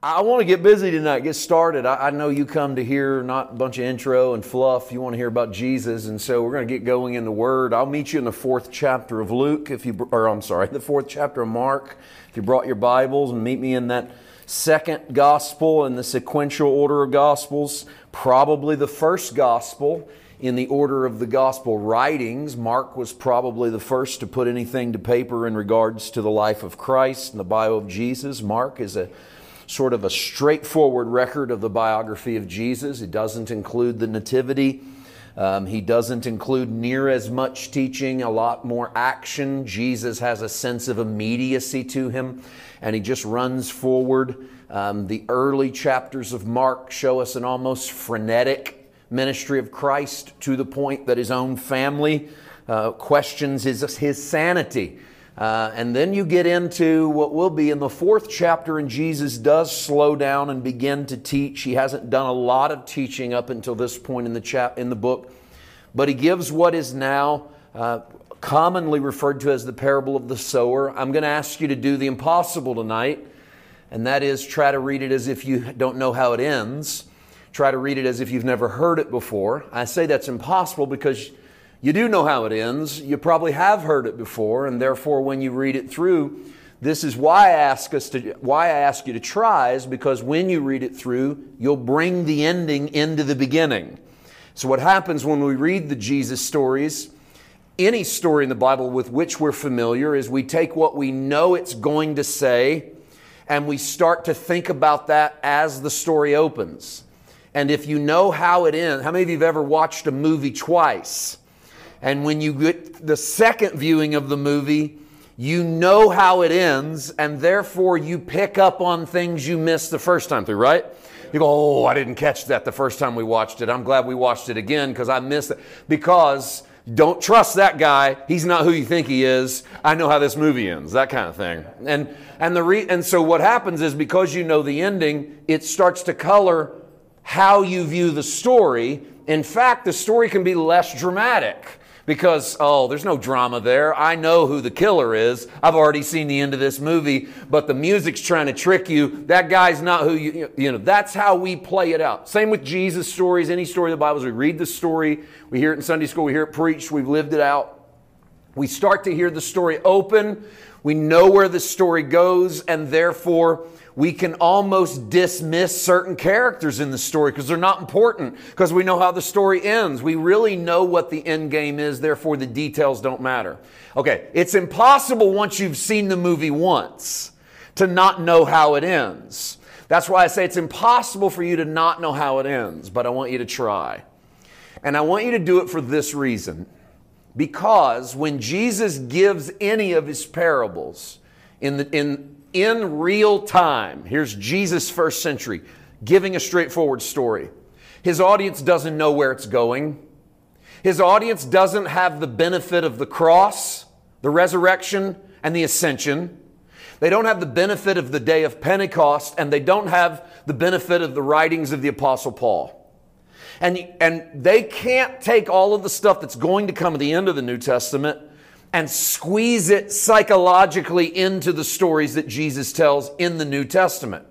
I want to get busy tonight, get started. I know you come to hear not a bunch of intro and fluff. You want to hear about Jesus, and so we're going to get going in the Word. I'll meet you in the fourth chapter of Luke, the fourth chapter of Mark. If you brought your Bibles, and meet me in that second gospel in the sequential order of gospels, probably the first gospel in the order of the gospel writings. Mark was probably the first to put anything to paper in regards to the life of Christ and the bio of Jesus. Mark is a sort of a straightforward record of the biography of Jesus. It doesn't include the nativity. He doesn't include near as much teaching, a lot more action. Jesus has a sense of immediacy to him, and he just runs forward. The early chapters of Mark show us an almost frenetic ministry of Christ, to the point that his own family questions his sanity. And then you get into what will be in the fourth chapter, and Jesus does slow down and begin to teach. He hasn't done a lot of teaching up until this point in the book, but he gives what is now commonly referred to as the parable of the sower. I'm going to ask you to do the impossible tonight, and that is try to read it as if you don't know how it ends. Try to read it as if you've never heard it before. I say that's impossible because you do know how it ends. You probably have heard it before, and therefore when you read it through, this is why I ask you to try, is because when you read it through, you'll bring the ending into the beginning. So what happens when we read the Jesus stories, any story in the Bible with which we're familiar, is we take what we know it's going to say, and we start to think about that as the story opens. And if you know how it ends, how many of you have ever watched a movie twice? And when you get the second viewing of the movie, you know how it ends, and therefore you pick up on things you missed the first time through, right? You go, oh, I didn't catch that the first time we watched it. I'm glad we watched it again because I missed it. Because don't trust that guy. He's not who you think he is. I know how this movie ends, that kind of thing. And so what happens is, because you know the ending, it starts to color how you view the story. In fact, the story can be less dramatic. Because, oh, there's no drama there. I know who the killer is. I've already seen the end of this movie, but the music's trying to trick you. That guy's not who you know. That's how we play it out. Same with Jesus stories, any story of the Bible. We read the story. We hear it in Sunday school. We hear it preached. We've lived it out. We start to hear the story open. We know where the story goes, and therefore we can almost dismiss certain characters in the story because they're not important, because we know how the story ends. We really know what the end game is, therefore the details don't matter. Okay, it's impossible once you've seen the movie once to not know how it ends. That's why I say it's impossible for you to not know how it ends, but I want you to try. And I want you to do it for this reason, because when Jesus gives any of his parables in real time, here's Jesus' first century, giving a straightforward story. His audience doesn't know where it's going. His audience doesn't have the benefit of the cross, the resurrection, and the ascension. They don't have the benefit of the day of Pentecost, and they don't have the benefit of the writings of the Apostle Paul. And they can't take all of the stuff that's going to come at the end of the New Testament and squeeze it psychologically into the stories that Jesus tells in the New Testament.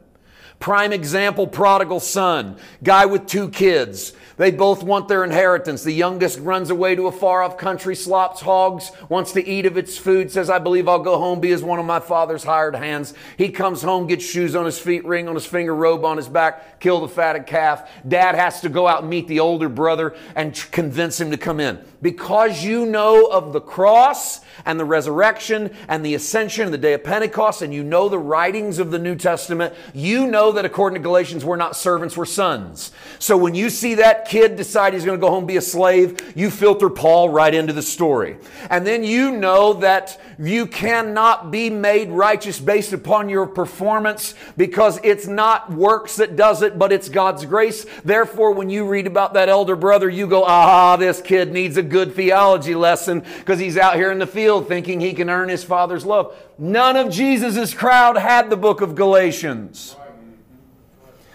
Prime example, prodigal son, guy with two kids. They both want their inheritance. The youngest runs away to a far-off country, slops hogs, wants to eat of its food, says, I believe I'll go home, be as one of my father's hired hands. He comes home, gets shoes on his feet, ring on his finger, robe on his back, kill the fatted calf. Dad has to go out and meet the older brother and convince him to come in. Because you know of the cross and the resurrection and the ascension and the day of Pentecost, and you know the writings of the New Testament, you know that according to Galatians, we're not servants, we're sons. So when you see that kid decide he's going to go home and be a slave, you filter Paul right into the story. And then you know that you cannot be made righteous based upon your performance, because it's not works that does it, but it's God's grace. Therefore, when you read about that elder brother, you go, this kid needs a good theology lesson because he's out here in the field thinking he can earn his father's love. None of Jesus' crowd had the book of Galatians.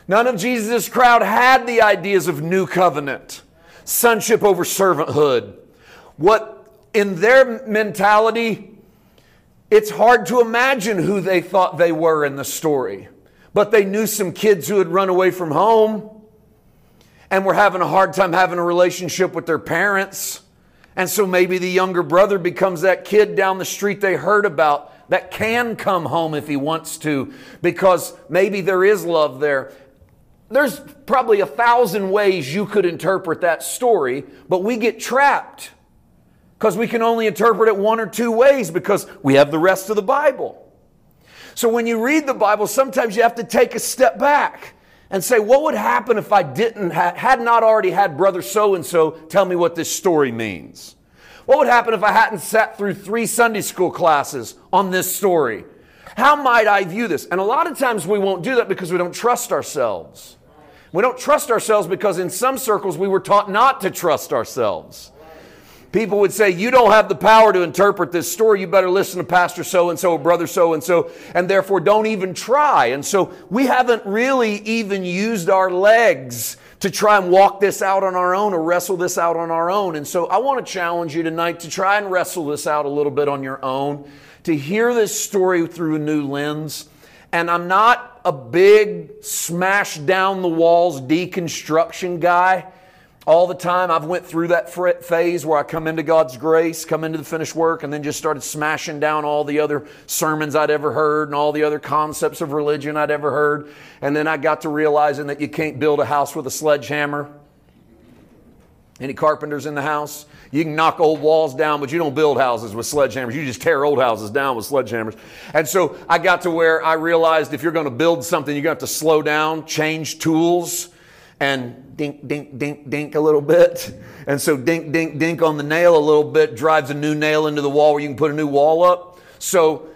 None of Jesus' crowd had the ideas of new covenant, sonship over servanthood. What in their mentality, it's hard to imagine who they thought they were in the story. but they knew some kids who had run away from home and were having a hard time having a relationship with their parents. And so maybe the younger brother becomes that kid down the street they heard about that can come home if he wants to, because maybe there is love there. There's probably 1,000 ways you could interpret that story, but we get trapped because we can only interpret it one or two ways because we have the rest of the Bible. So when you read the Bible, sometimes you have to take a step back and say, what would happen if I had not already had brother so-and-so tell me what this story means? What would happen if I hadn't sat through 3 Sunday school classes on this story? How might I view this? And a lot of times we won't do that because we don't trust ourselves. We don't trust ourselves because in some circles we were taught not to trust ourselves. People would say, you don't have the power to interpret this story. You better listen to Pastor so-and-so or Brother so-and-so, and therefore don't even try. And so we haven't really even used our legs to try and walk this out on our own or wrestle this out on our own. And so I want to challenge you tonight to try and wrestle this out a little bit on your own, to hear this story through a new lens. And I'm not a big smash down the walls deconstruction guy. All the time, I've went through that phase where I come into God's grace, come into the finished work, and then just started smashing down all the other sermons I'd ever heard and all the other concepts of religion I'd ever heard. And then I got to realizing that you can't build a house with a sledgehammer. Any carpenters in the house? You can knock old walls down, but you don't build houses with sledgehammers. You just tear old houses down with sledgehammers. And so I got to where I realized if you're going to build something, you're going to have to slow down, change tools, and dink, dink, dink, dink a little bit. And so dink, dink, dink on the nail a little bit drives a new nail into the wall where you can put a new wall up. So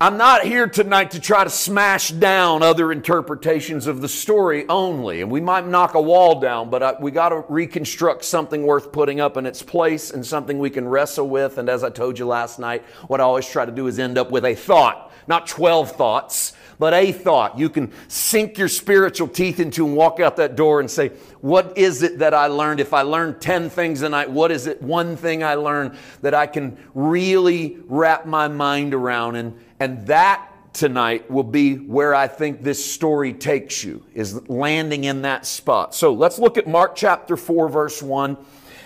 I'm not here tonight to try to smash down other interpretations of the story only. And we might knock a wall down, but we got to reconstruct something worth putting up in its place and something we can wrestle with. And as I told you last night, what I always try to do is end up with a thought, not 12 thoughts. But a thought you can sink your spiritual teeth into and walk out that door and say, what is it that I learned? If I learned 10 things tonight, what is it one thing I learned that I can really wrap my mind around? And that tonight will be where I think this story takes you, is landing in that spot. So let's look at Mark chapter 4, verse 1.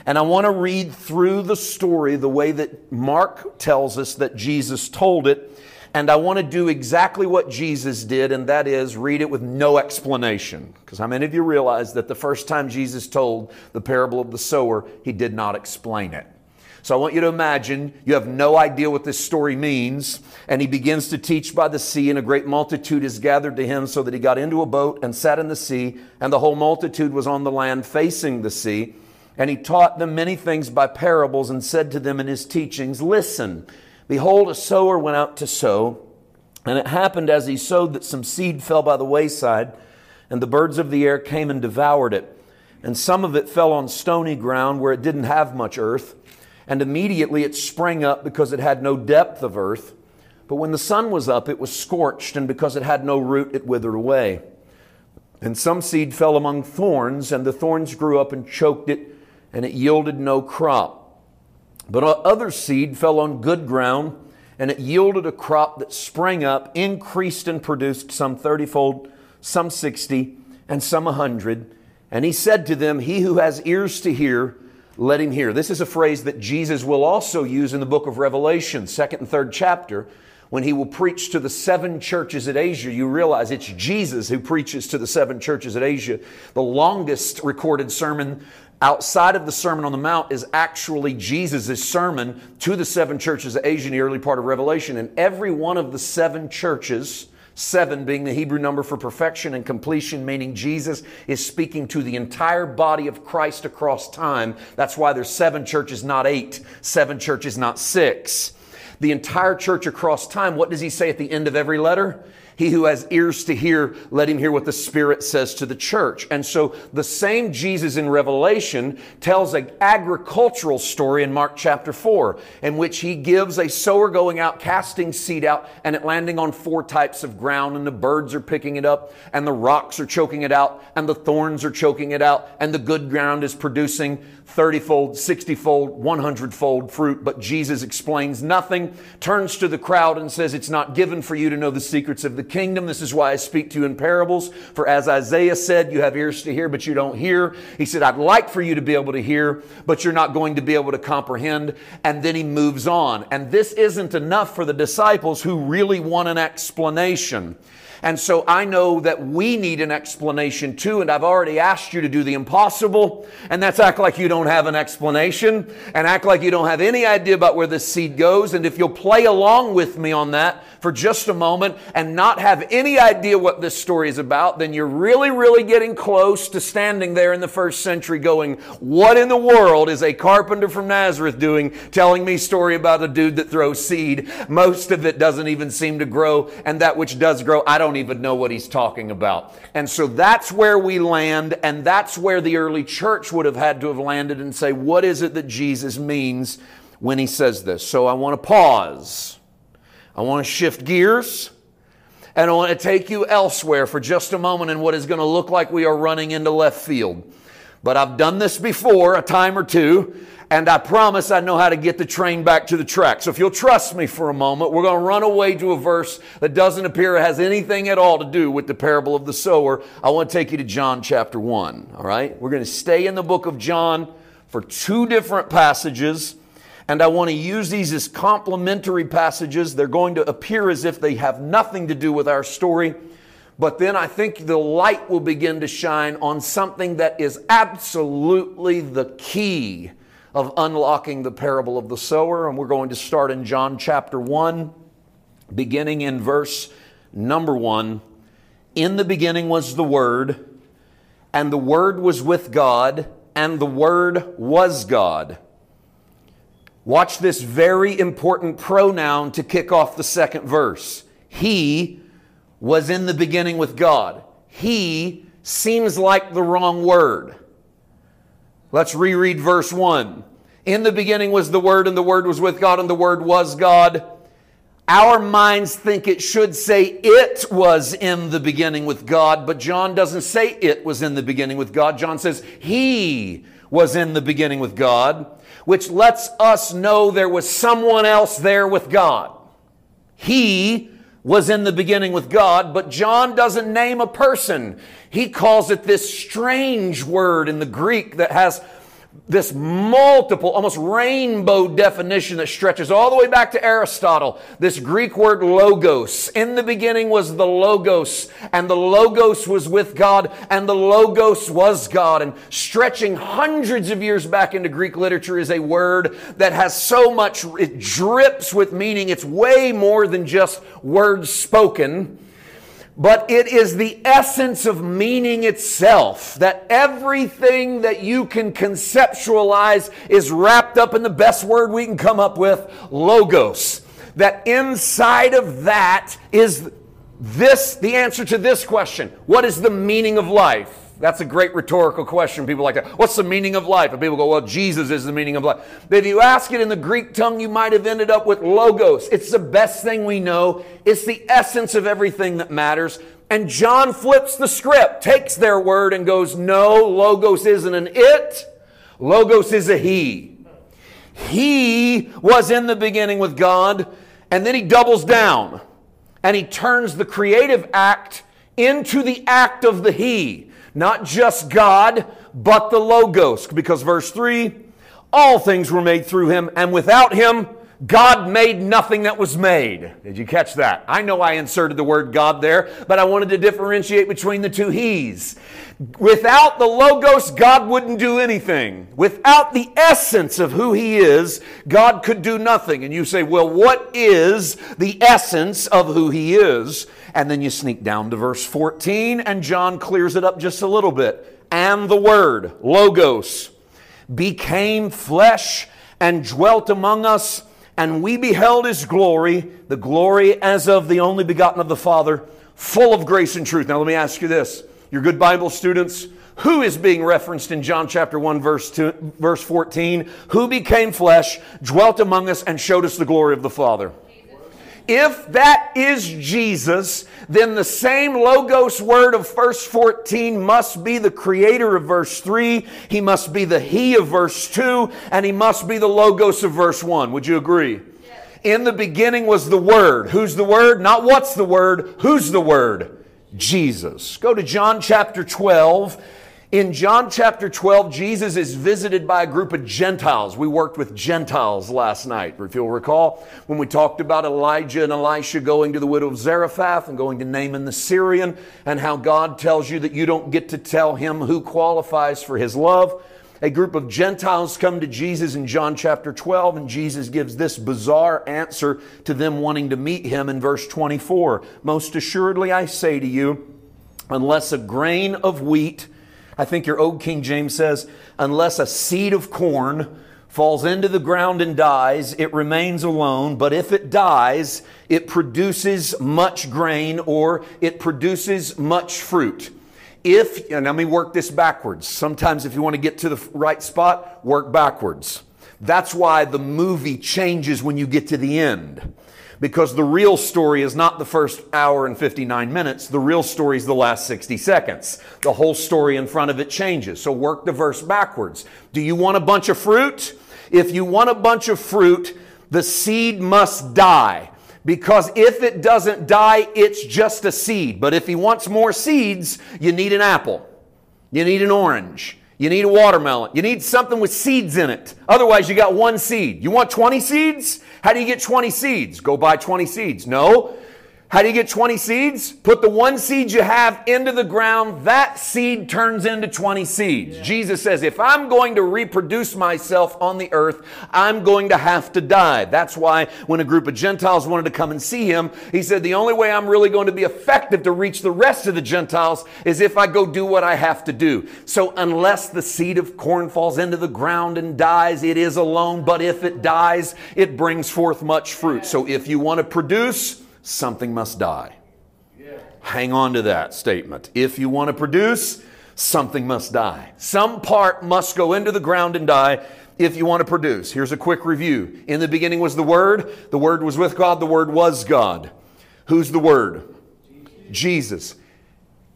And I want to read through the story the way that Mark tells us that Jesus told it. And I want to do exactly what Jesus did, and that is read it with no explanation. Because how many of you realize that the first time Jesus told the parable of the sower, he did not explain it? So I want you to imagine you have no idea what this story means, and he begins to teach by the sea, and a great multitude is gathered to him so that he got into a boat and sat in the sea, and the whole multitude was on the land facing the sea. And he taught them many things by parables and said to them in his teachings, "Listen, behold, a sower went out to sow, and it happened as he sowed that some seed fell by the wayside, and the birds of the air came and devoured it. And some of it fell on stony ground where it didn't have much earth, and immediately it sprang up because it had no depth of earth. But when the sun was up, it was scorched, and because it had no root, it withered away. And some seed fell among thorns, and the thorns grew up and choked it, and it yielded no crop. But other seed fell on good ground, and it yielded a crop that sprang up, increased and produced some 30-fold, some 60, and some 100. And he said to them, he who has ears to hear, let him hear." This is a phrase that Jesus will also use in the book of Revelation, 2nd and 3rd chapter, when he will preach to the 7 churches at Asia. You realize it's Jesus who preaches to the 7 churches at Asia. The longest recorded sermon outside of the Sermon on the Mount is actually Jesus' sermon to the 7 churches of Asia in the early part of Revelation. And every one of the 7 churches, 7 being the Hebrew number for perfection and completion, meaning Jesus is speaking to the entire body of Christ across time. That's why there's 7 churches, not 8, 7 churches, not 6. The entire church across time, what does he say at the end of every letter? He who has ears to hear, let him hear what the Spirit says to the church. And so the same Jesus in Revelation tells an agricultural story in Mark chapter 4, in which he gives a sower going out, casting seed out, and it landing on 4 types of ground, and the birds are picking it up, and the rocks are choking it out, and the thorns are choking it out, and the good ground is producing 30-fold, 60-fold, 100-fold fruit. But Jesus explains nothing, turns to the crowd and says, "It's not given for you to know the secrets of the the kingdom. This is why I speak to you in parables. For as Isaiah said, you have ears to hear, but you don't hear. He said, I'd like for you to be able to hear, but you're not going to be able to comprehend. And then he moves on. And this isn't enough for the disciples who really want an explanation. And so I know that we need an explanation too, and I've already asked you to do the impossible, and that's act like you don't have an explanation and act like you don't have any idea about where this seed goes. And if you'll play along with me on that for just a moment and not have any idea what this story is about, then you're really, really getting close to standing there in the first century going, what in the world is a carpenter from Nazareth doing telling me story about a dude that throws seed? Most of it doesn't even seem to grow, and that which does grow, I don't even know what he's talking about. And so that's where we land, and that's where the early church would have had to have landed and say, what is it that Jesus means when he says this? So I want to pause. I want to shift gears, and I want to take you elsewhere for just a moment in what is going to look like we are running into left field. But I've done this before a time or two, and I promise I know how to get the train back to the track. So if you'll trust me for a moment, we're going to run away to a verse that doesn't appear has anything at all to do with the parable of the sower. I want to take you to John chapter 1, all right? We're going to stay in the book of John for two different passages, and I want to use these as complementary passages. They're going to appear as if they have nothing to do with our story. But then I think the light will begin to shine on something that is absolutely the key of unlocking the parable of the sower. And we're going to start in John chapter 1, beginning in verse number 1. In the beginning was the Word, and the Word was with God, and the Word was God. Watch this very important pronoun to kick off the second verse. He was in the beginning with God. He seems like the wrong word. Let's reread verse 1. In the beginning was the Word, and the Word was with God, and the Word was God. Our minds think it should say it was in the beginning with God, but John doesn't say it was in the beginning with God. John says he was in the beginning with God, which lets us know there was someone else there with God. He was in the beginning with God, but John doesn't name a person. He calls it this strange word in the Greek that has this multiple, almost rainbow definition that stretches all the way back to Aristotle. This Greek word logos. In the beginning was the logos, and the logos was with God, and the logos was God. And stretching hundreds of years back into Greek literature is a word that has so much, it drips with meaning. It's way more than just words spoken. But it is the essence of meaning itself, that everything that you can conceptualize is wrapped up in the best word we can come up with, logos. That inside of that is this, the answer to this question. What is the meaning of life? That's a great rhetorical question. People like that. What's the meaning of life? And people go, well, Jesus is the meaning of life. But if you ask it in the Greek tongue, you might have ended up with logos. It's the best thing we know. It's the essence of everything that matters. And John flips the script, takes their word and goes, no, logos isn't an it. Logos is a he. He was in the beginning with God. And then he doubles down and he turns the creative act into the act of the he. Not just God, but the Logos. Because verse 3, all things were made through Him, and without Him, God made nothing that was made. Did you catch that? I know I inserted the word God there, but I wanted to differentiate between the two He's. Without the Logos, God wouldn't do anything. Without the essence of who He is, God could do nothing. And you say, well, what is the essence of who He is? And then you sneak down to verse 14, and John clears it up just a little bit. And the Word, Logos, became flesh and dwelt among us, and we beheld His glory, the glory as of the only begotten of the Father, full of grace and truth. Now let me ask you this, your good Bible students, who is being referenced in John chapter 1, verse 14? Who became flesh, dwelt among us, and showed us the glory of the Father? If that is Jesus, then the same Logos word of verse 14 must be the creator of verse 3. He must be the he of verse 2. And he must be the Logos of verse 1. Would you agree? Yes. In the beginning was the Word. Who's the Word? Not what's the Word. Who's the Word? Jesus. Go to John chapter 12. In John chapter 12, Jesus is visited by a group of Gentiles. We worked with Gentiles last night, if you'll recall, when we talked about Elijah and Elisha going to the widow of Zarephath and going to Naaman the Syrian, and how God tells you that you don't get to tell him who qualifies for his love. A group of Gentiles come to Jesus in John chapter 12, and Jesus gives this bizarre answer to them wanting to meet him in verse 24. Most assuredly, I say to you, unless a grain of wheat, I think your old King James says, unless a seed of corn falls into the ground and dies, it remains alone. But if it dies, it produces much grain, or it produces much fruit. If, and let me work this backwards. Sometimes if you want to get to the right spot, work backwards. That's why the movie changes when you get to the end. Because the real story is not the first hour and 59 minutes. The real story is the last 60 seconds. The whole story in front of it changes. So work the verse backwards. Do you want a bunch of fruit? If you want a bunch of fruit, the seed must die. Because if it doesn't die, it's just a seed. But if he wants more seeds, you need an apple. You need an orange. You need a watermelon. You need something with seeds in it. Otherwise, you got one seed. You want 20 seeds? How do you get 20 seeds? Go buy 20 seeds. No. How do you get 20 seeds? Put the one seed you have into the ground. That seed turns into 20 seeds. Yeah. Jesus says, if I'm going to reproduce myself on the earth, I'm going to have to die. That's why when a group of Gentiles wanted to come and see him, he said, the only way I'm really going to be effective to reach the rest of the Gentiles is if I go do what I have to do. So unless the seed of corn falls into the ground and dies, it is alone. But if it dies, it brings forth much fruit. So if you want to produce, something must die. Yeah. Hang on to that statement. If you want to produce, something must die. Some part must go into the ground and die if you want to produce. Here's a quick review. In the beginning was the Word. The Word was with God. The Word was God. Who's the Word? Jesus.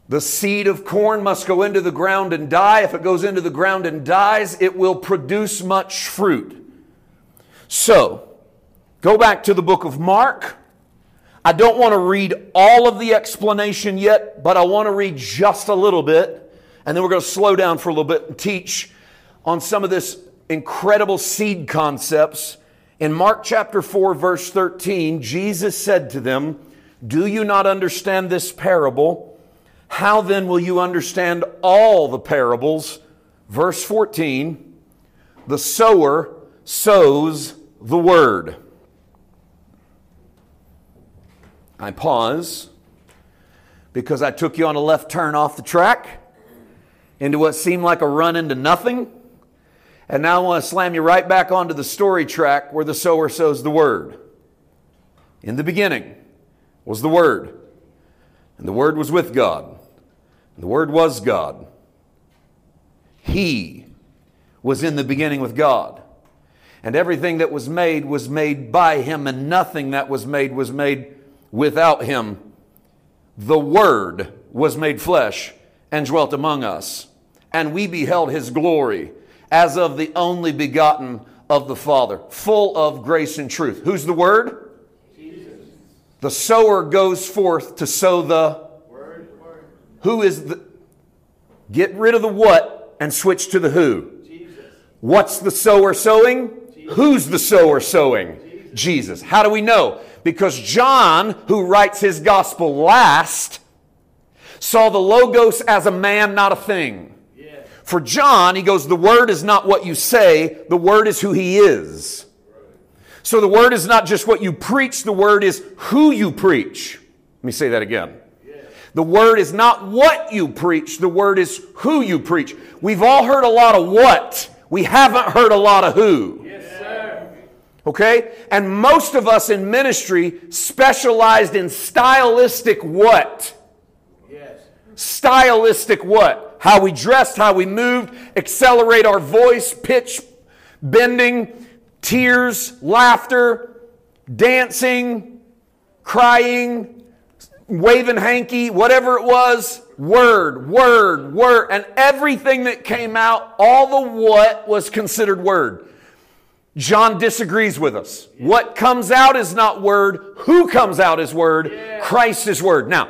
The seed of corn must go into the ground and die. If it goes into the ground and dies, it will produce much fruit. So, go back to the book of Mark. I don't want to read all of the explanation yet, but I want to read just a little bit, and then we're going to slow down for a little bit and teach on some of this incredible seed concepts. In Mark chapter 4, verse 13, Jesus said to them, "Do you not understand this parable? How then will you understand all the parables?" Verse 14, "The sower sows the word." I pause because I took you on a left turn off the track into what seemed like a run into nothing. And now I want to slam you right back onto the story track where the sower sows the word. In the beginning was the Word, and the Word was with God, and the Word was God. He was in the beginning with God, and everything that was made by Him, and nothing that was made without Him. The Word was made flesh and dwelt among us, and we beheld His glory as of the only begotten of the Father, full of grace and truth. Who's the Word? Jesus. The sower goes forth to sow the Word. Who is the... Get rid of the what and switch to the who. Jesus. What's the sower sowing? Jesus. Who's the sower sowing? Jesus. Jesus. How do we know? Because John, who writes his gospel last, saw the Logos as a man, not a thing. Yeah. For John, he goes, the Word is not what you say, the Word is who He is. Right. So the Word is not just what you preach, the Word is who you preach. Let me say that again. Yeah. The Word is not what you preach, the Word is who you preach. We've all heard a lot of what, we haven't heard a lot of who. Yes, sir. Okay? And most of us in ministry specialized in stylistic what? Yes. Stylistic what? How we dressed, how we moved, accelerate our voice, pitch, bending, tears, laughter, dancing, crying, waving hanky, whatever it was, word, word, word. And everything that came out, all the what was considered word. John disagrees with us. Yeah. What comes out is not word. Who comes out is word. Yeah. Christ is word. Now,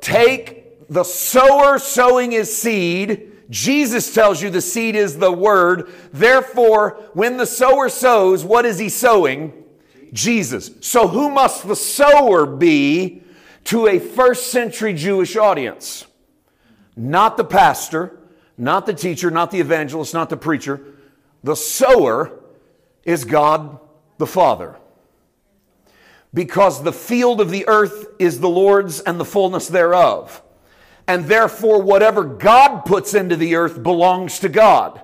take the sower sowing his seed. Jesus tells you the seed is the word. Therefore, when the sower sows, what is he sowing? Jesus. So who must the sower be to a first century Jewish audience? Not the pastor, not the teacher, not the evangelist, not the preacher. The sower is God the Father. Because the field of the earth is the Lord's and the fullness thereof. And therefore, whatever God puts into the earth belongs to God.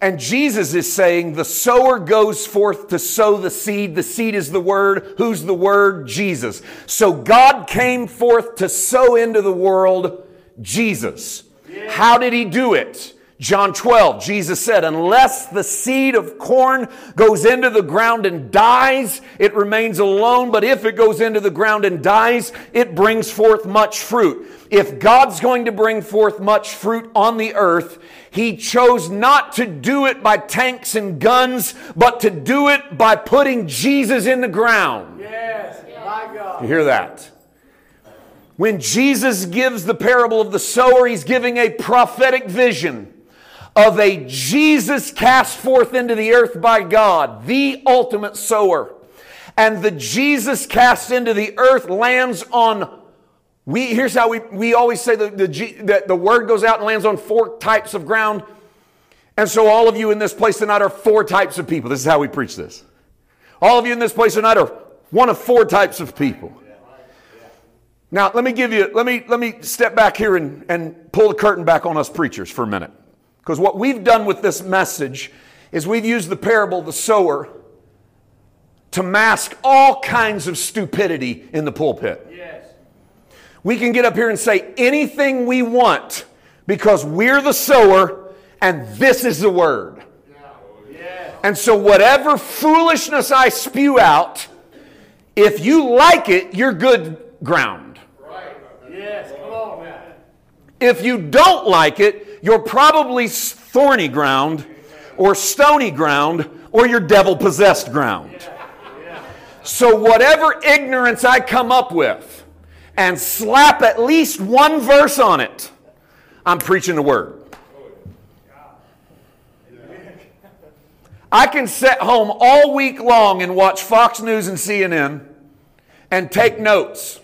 And Jesus is saying the sower goes forth to sow the seed. The seed is the word. Who's the word? Jesus. So God came forth to sow into the world Jesus. How did he do it? John 12, Jesus said, unless the seed of corn goes into the ground and dies, it remains alone. But if it goes into the ground and dies, it brings forth much fruit. If God's going to bring forth much fruit on the earth, he chose not to do it by tanks and guns, but to do it by putting Jesus in the ground. Yes, my God. You hear that? When Jesus gives the parable of the sower, he's giving a prophetic vision of a Jesus cast forth into the earth by God, the ultimate sower. And the Jesus cast into the earth lands on, here's how we always say that the word goes out and lands on four types of ground. And so all of you in this place tonight are four types of people. This is how we preach this. All of you in this place tonight are one of four types of people. Now, let me step back here and pull the curtain back on us preachers for a minute. Because what we've done with this message is we've used the parable of the sower to mask all kinds of stupidity in the pulpit. Yes. We can get up here and say anything we want because we're the sower and this is the word. Yes. And so whatever foolishness I spew out, if you like it, you're good ground. Right. Yes, come on now. If you don't like it, you're probably thorny ground or stony ground or you're devil-possessed ground. So whatever ignorance I come up with and slap at least one verse on it, I'm preaching the word. I can sit home all week long and watch Fox News and CNN and take notes.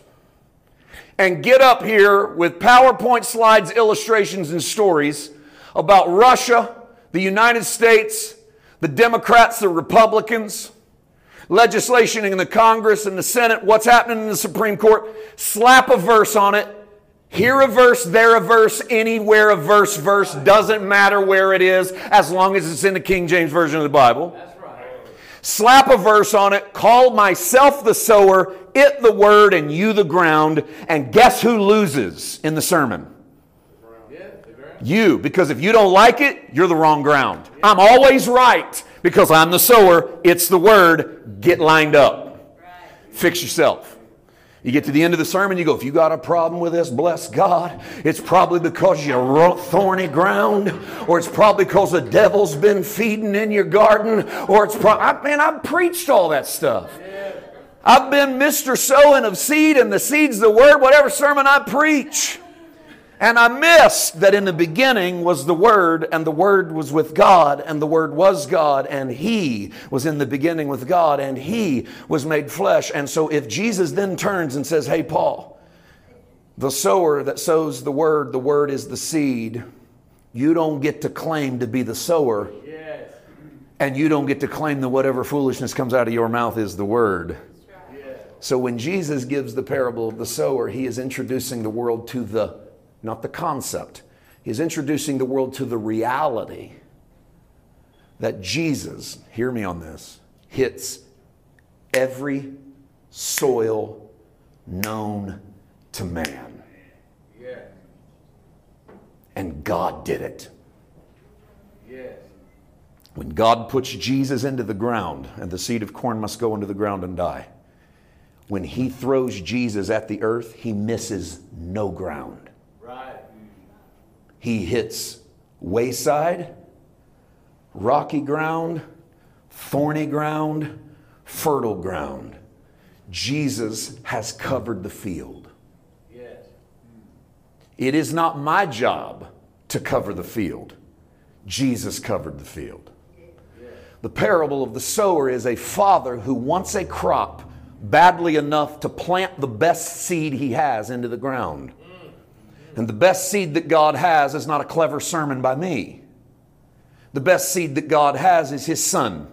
And get up here with PowerPoint slides, illustrations, and stories about Russia, the United States, the Democrats, the Republicans, legislation in the Congress and the Senate, what's happening in the Supreme Court. Slap a verse on it. Here a verse, there a verse, anywhere a verse. Verse doesn't matter where it is as long as it's in the King James Version of the Bible. That's right. Slap a verse on it. Call myself the sower, it the word, and you the ground. And guess who loses in the sermon? You, because if you don't like it, you're the wrong ground. I'm always right because I'm the sower. It's the word. Get lined up. Fix yourself. You get to the end of the sermon, you go, if you got a problem with this, bless God, it's probably because you're thorny ground, or it's probably because the devil's been feeding in your garden, or it's probably, man, I've preached all that stuff. I've been Mr. Sowing of Seed, and the seed's the word, whatever sermon I preach. And I missed that in the beginning was the word, and the word was with God, and the word was God, and he was in the beginning with God, and he was made flesh. And so if Jesus then turns and says, hey, Paul, the sower that sows the word is the seed. You don't get to claim to be the sower, and you don't get to claim that whatever foolishness comes out of your mouth is the word. So when Jesus gives the parable of the sower, he is introducing the world to the, not the concept, he's introducing the world to the reality that Jesus, hear me on this, hits every soil known to man. Yeah. And God did it. Yeah. When God puts Jesus into the ground, and the seed of corn must go into the ground and die, when he throws Jesus at the earth, he misses no ground. Right. He hits wayside, rocky ground, thorny ground, fertile ground. Jesus has covered the field. Yes. It is not my job to cover the field. Jesus covered the field. Yes. The parable of the sower is a father who wants a crop badly enough to plant the best seed he has into the ground. And the best seed that God has is not a clever sermon by me. The best seed that God has is His Son.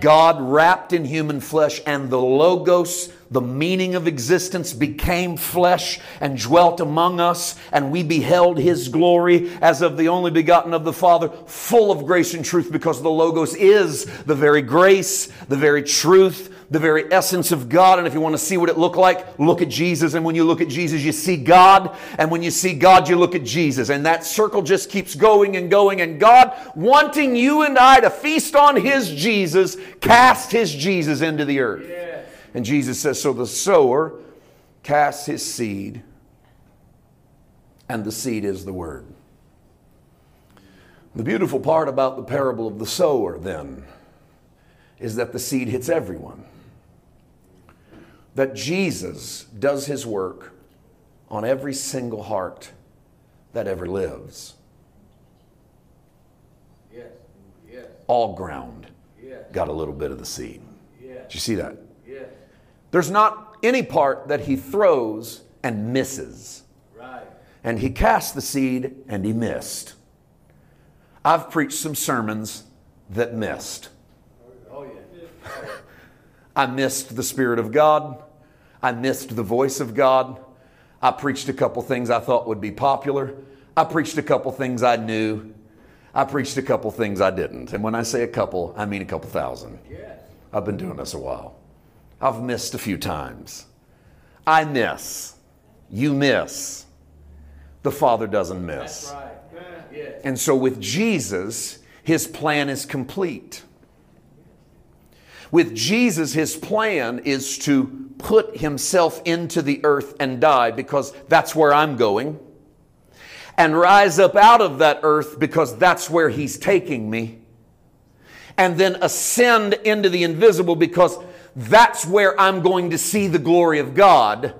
God wrapped in human flesh, and the logos, the meaning of existence, became flesh and dwelt among us, and we beheld His glory as of the only begotten of the Father, full of grace and truth, because the logos is the very grace, the very truth, the very essence of God. And if you want to see what it looked like, look at Jesus. And when you look at Jesus, you see God. And when you see God, you look at Jesus. And that circle just keeps going and going. And God, wanting you and I to feast on His Jesus, cast His Jesus into the earth. Yeah. And Jesus says, so the sower casts his seed, and the seed is the Word. The beautiful part about the parable of the sower, then, is that the seed hits everyone. That Jesus does His work on every single heart that ever lives. Yes. Yes. All ground. Yes. Got a little bit of the seed. Yes. Did you see that? Yes. There's not any part that He throws and misses. Right. And He cast the seed and He missed. I've preached some sermons that missed. I missed the Spirit of God. I missed the voice of God. I preached a couple things I thought would be popular. I preached a couple things I knew. I preached a couple things I didn't. And when I say a couple, I mean a couple thousand. Yes. I've been doing this a while. I've missed a few times. I miss. You miss. The Father doesn't miss. That's right. Yes. And so with Jesus, His plan is complete. With Jesus, His plan is to put Himself into the earth and die, because that's where I'm going, and rise up out of that earth, because that's where He's taking me, and then ascend into the invisible, because that's where I'm going to see the glory of God,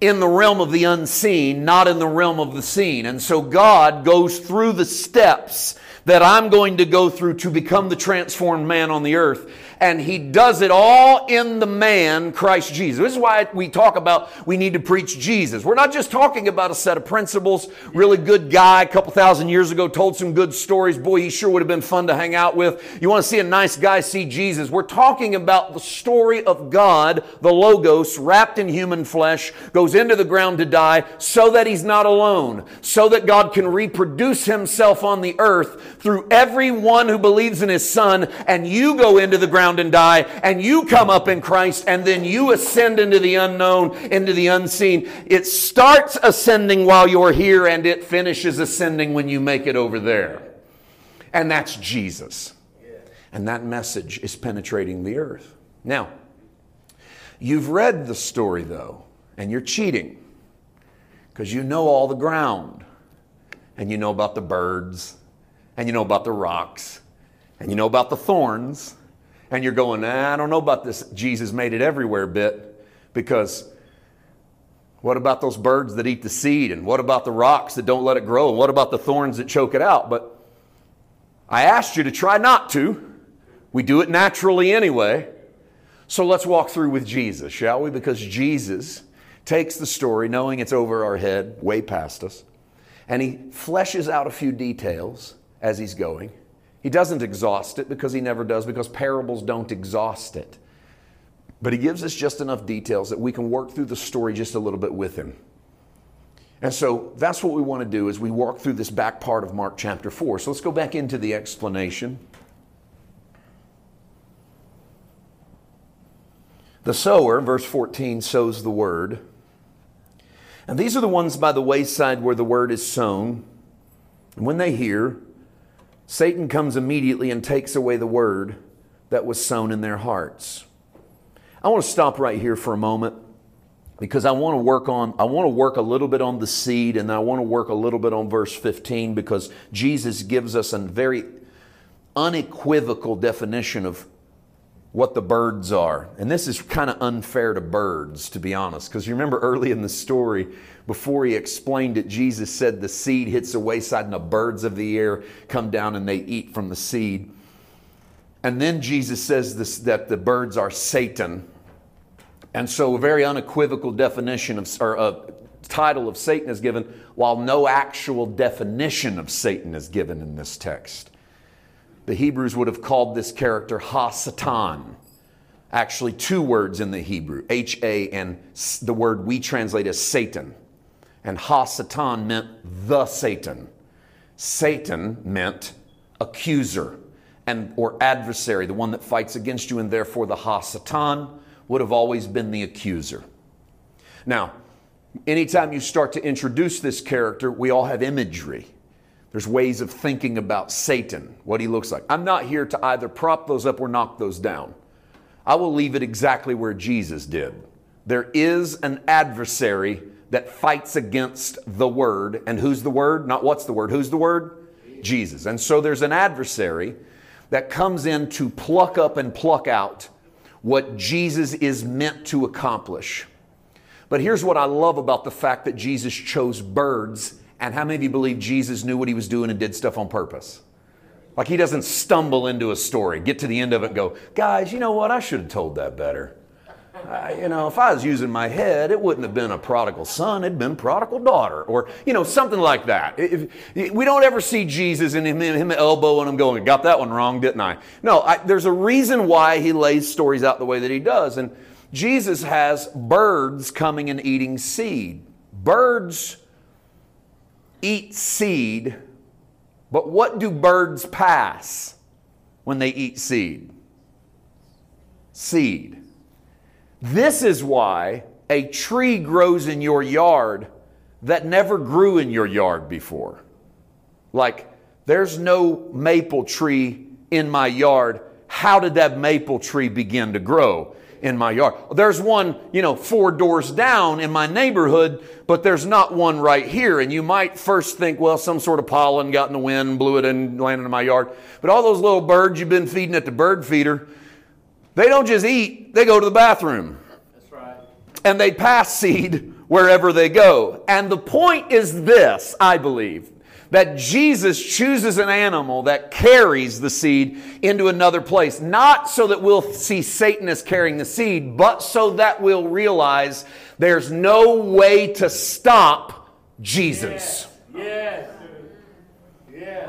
in the realm of the unseen, not in the realm of the seen. And so God goes through the steps that I'm going to go through to become the transformed man on the earth. And He does it all in the man, Christ Jesus. This is why we talk about we need to preach Jesus. We're not just talking about a set of principles. Really good guy, a couple thousand years ago, told some good stories. Boy, he sure would have been fun to hang out with. You want to see a nice guy, see Jesus. We're talking about the story of God, the Logos, wrapped in human flesh, goes into the ground to die so that He's not alone, so that God can reproduce Himself on the earth through everyone who believes in His Son, and you go into the ground and die, and you come up in Christ, and then you ascend into the unknown, into the unseen. It starts ascending while you're here, and it finishes ascending when you make it over there. And that's Jesus. And that message is penetrating the earth. Now, you've read the story, though, and you're cheating, because you know all the ground, and you know about the birds, and you know about the rocks, and you know about the thorns, and you're going, I don't know about this Jesus made it everywhere bit, because what about those birds that eat the seed, and what about the rocks that don't let it grow, and what about the thorns that choke it out? But I asked you to try not to. We do it naturally anyway. So let's walk through with Jesus, shall we? Because Jesus takes the story, knowing it's over our head, way past us, and He fleshes out a few details as He's going. He doesn't exhaust it, because He never does, because parables don't exhaust it. But He gives us just enough details that we can work through the story just a little bit with Him. And so that's what we want to do as we walk through this back part of Mark chapter 4. So let's go back into the explanation. The sower, verse 14, sows the word. And these are the ones by the wayside where the word is sown. And when they hear, Satan comes immediately and takes away the word that was sown in their hearts. I want to stop right here for a moment, because I want to work a little bit on the seed, and I want to work a little bit on verse 15, because Jesus gives us a very unequivocal definition of what the birds are. And this is kind of unfair to birds, to be honest, because you remember early in the story, before he explained it, Jesus said the seed hits the wayside and the birds of the air come down and they eat from the seed. And then Jesus says this, that the birds are Satan. And so a very unequivocal definition of, or a title of Satan is given, while no actual definition of Satan is given in this text. The Hebrews would have called this character Ha-Satan. Actually, two words in the Hebrew, H-A and the word we translate as Satan. And Ha-Satan meant the Satan. Satan meant accuser and or adversary, the one that fights against you, and therefore the Ha-Satan would have always been the accuser. Now, anytime you start to introduce this character, we all have imagery. There's ways of thinking about Satan, what he looks like. I'm not here to either prop those up or knock those down. I will leave it exactly where Jesus did. There is an adversary that fights against the Word. And who's the Word? Not what's the Word. Who's the Word? Jesus. And so there's an adversary that comes in to pluck up and pluck out what Jesus is meant to accomplish. But here's what I love about the fact that Jesus chose birds. And how many of you believe Jesus knew what he was doing and did stuff on purpose? Like, he doesn't stumble into a story, get to the end of it and go, guys, you know what? I should have told that better. If I was using my head, it wouldn't have been a prodigal son. It'd been prodigal daughter, or, something like that. We don't ever see Jesus and him elbowing him going, got that one wrong, didn't I? No, there's a reason why he lays stories out the way that he does. And Jesus has birds coming and eating seed. Birds eat seed, but what do birds pass when they eat seed? Seed. This is why a tree grows in your yard that never grew in your yard before. Like, there's no maple tree in my yard. How did that maple tree begin to grow in my yard? There's one, 4 doors down in my neighborhood, but there's not one right here. And you might first think, well, some sort of pollen got in the wind, blew it in, landed in my yard. But all those little birds you've been feeding at the bird feeder, they don't just eat, they go to the bathroom. That's right. And they pass seed wherever they go. And the point is this, I believe, that Jesus chooses an animal that carries the seed into another place, not so that we'll see Satan as carrying the seed, but so that we'll realize there's no way to stop Jesus. Yes. Yes.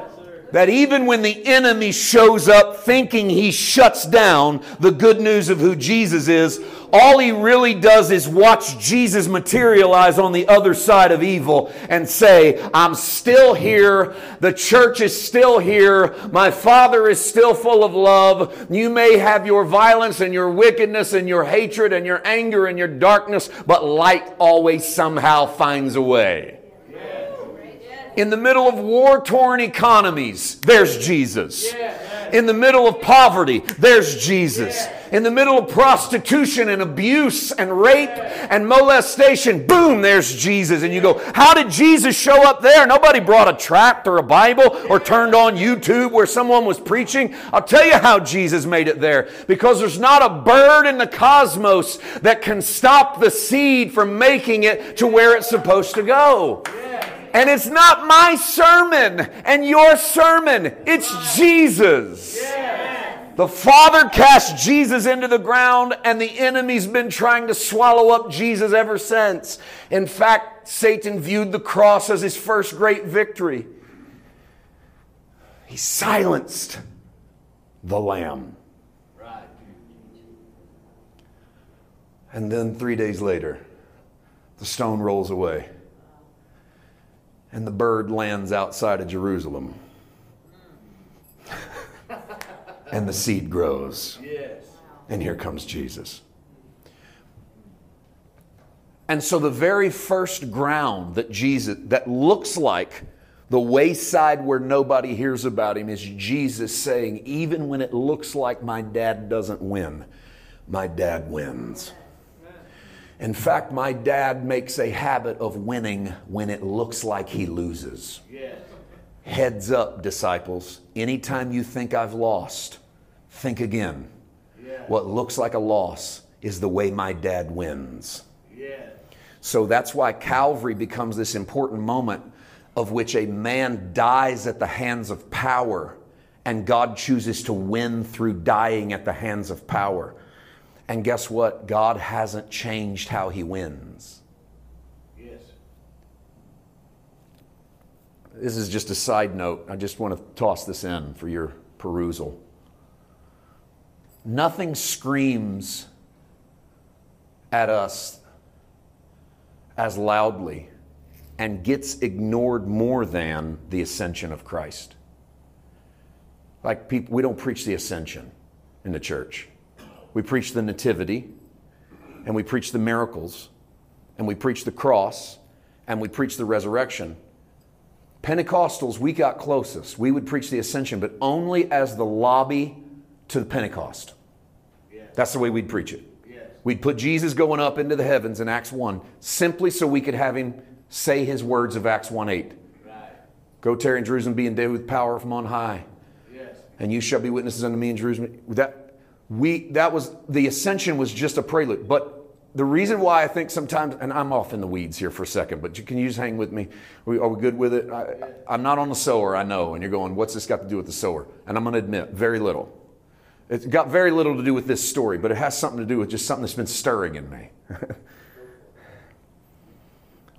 That even when the enemy shows up thinking he shuts down the good news of who Jesus is, all he really does is watch Jesus materialize on the other side of evil and say, I'm still here. The church is still here. My Father is still full of love. You may have your violence and your wickedness and your hatred and your anger and your darkness, but light always somehow finds a way. In the middle of war-torn economies, there's Jesus. In the middle of poverty, there's Jesus. In the middle of prostitution and abuse and rape and molestation, boom, there's Jesus. And you go, how did Jesus show up there? Nobody brought a tract or a Bible or turned on YouTube where someone was preaching. I'll tell you how Jesus made it there. Because there's not a bird in the cosmos that can stop the seed from making it to where it's supposed to go. And it's not my sermon and your sermon. It's Jesus. Yeah. The Father cast Jesus into the ground, and the enemy's been trying to swallow up Jesus ever since. In fact, Satan viewed the cross as his first great victory. He silenced the Lamb. Right. And then 3 days later, the stone rolls away. And the bird lands outside of Jerusalem. And the seed grows. Yes. And here comes Jesus. And so the very first ground that Jesus, that looks like the wayside where nobody hears about him, is Jesus saying, even when it looks like my dad doesn't win, my dad wins. In fact, my dad makes a habit of winning when it looks like he loses. Yes. Heads up, disciples. Anytime you think I've lost, think again. Yeah. What looks like a loss is the way my dad wins. Yeah. So that's why Calvary becomes this important moment of which a man dies at the hands of power, and God chooses to win through dying at the hands of power. And guess what? God hasn't changed how he wins. Yes. This is just a side note. I just want to toss this in for your perusal. Nothing screams at us as loudly and gets ignored more than the ascension of Christ. Like, people, we don't preach the ascension in the church. We preach the nativity, and we preach the miracles, and we preach the cross, and we preach the resurrection. Pentecostals, we got closest. We would preach the ascension, but only as the lobby to the Pentecost. Yes. That's the way we'd preach it. Yes. We'd put Jesus going up into the heavens in Acts 1, simply so we could have him say his words of Acts 1:8. Right. Go tarry in Jerusalem, be endued with power from on high. Yes. And you shall be witnesses unto me in Jerusalem. The ascension was just a prelude. But the reason why I think sometimes, and I'm off in the weeds here for a second, but can you just hang with me? Are we good with it? I'm not on the sower, I know. And you're going, what's this got to do with the sower? And I'm going to admit, very little. It's got very little to do with this story, but it has something to do with just something that's been stirring in me.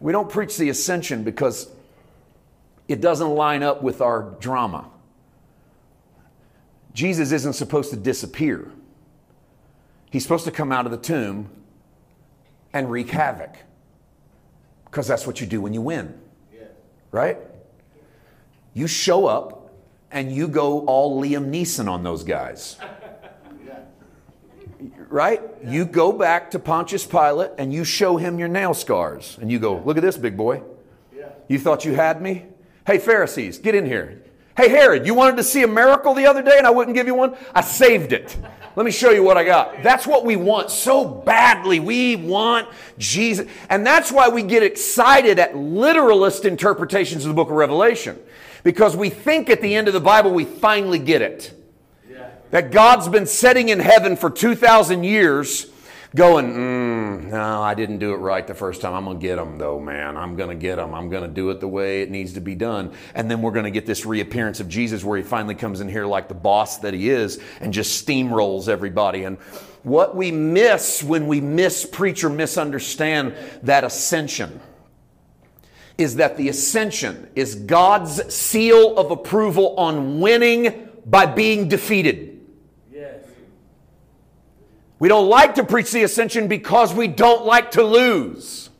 We don't preach the ascension because it doesn't line up with our drama. Jesus isn't supposed to disappear. He's supposed to come out of the tomb and wreak havoc, because that's what you do when you win, yeah. Right? You show up and you go all Liam Neeson on those guys, yeah. Right? Yeah. You go back to Pontius Pilate and you show him your nail scars and you go, look at this big boy. Yeah. You thought you had me? Hey, Pharisees, get in here. Hey, Herod, you wanted to see a miracle the other day and I wouldn't give you one? I saved it. Let me show you what I got. That's what we want so badly. We want Jesus. And that's why we get excited at literalist interpretations of the book of Revelation. Because we think at the end of the Bible we finally get it. Yeah. That God's been sitting in heaven for 2,000 years going, no, I didn't do it right the first time. I'm going to get them, though, man. I'm going to get them. I'm going to do it the way it needs to be done. And then we're going to get this reappearance of Jesus where he finally comes in here like the boss that he is and just steamrolls everybody. And what we miss when we mispreach or misunderstand that ascension is that the ascension is God's seal of approval on winning by being defeated. We don't like to preach the ascension because we don't like to lose.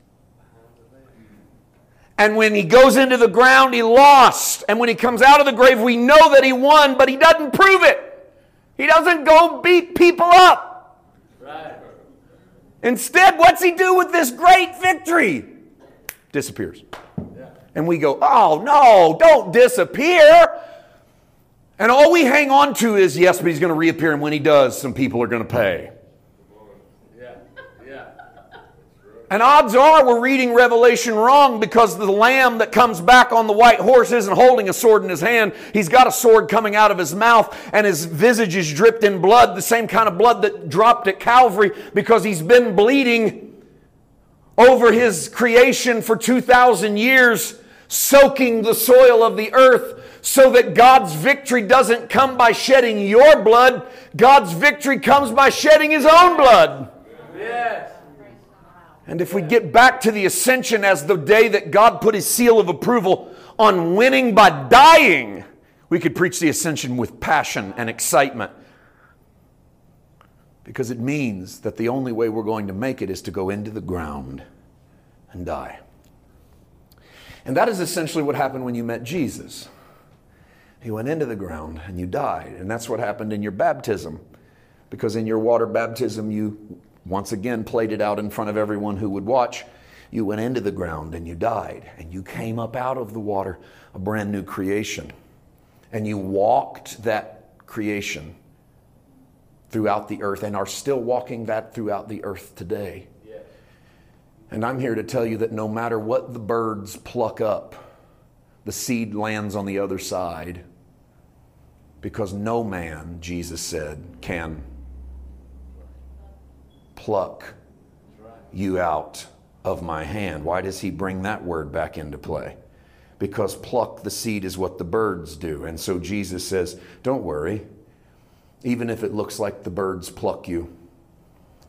And when he goes into the ground, he lost. And when he comes out of the grave, we know that he won, but he doesn't prove it. He doesn't go beat people up. Right. Instead, what's he do with this great victory? Disappears. Yeah. And we go, oh, no, don't disappear. And all we hang on to is, yes, but he's going to reappear. And when he does, some people are going to pay. And odds are we're reading Revelation wrong, because the lamb that comes back on the white horse isn't holding a sword in his hand. He's got a sword coming out of his mouth, and his visage is dripped in blood, the same kind of blood that dropped at Calvary, because he's been bleeding over his creation for 2,000 years, soaking the soil of the earth, so that God's victory doesn't come by shedding your blood. God's victory comes by shedding his own blood. Yes. And if we get back to the ascension as the day that God put his seal of approval on winning by dying, we could preach the ascension with passion and excitement. Because it means that the only way we're going to make it is to go into the ground and die. And that is essentially what happened when you met Jesus. He went into the ground and you died. And that's what happened in your baptism. Because in your water baptism, you once again played it out in front of everyone who would watch. You went into the ground and you died, and you came up out of the water a brand new creation, and you walked that creation throughout the earth and are still walking that throughout the earth today. Yeah. And I'm here to tell you that no matter what the birds pluck up, the seed lands on the other side, because no man, Jesus said, can pluck you out of my hand. Why does he bring that word back into play? Because pluck the seed is what the birds do. And so Jesus says, don't worry. Even if it looks like the birds pluck you,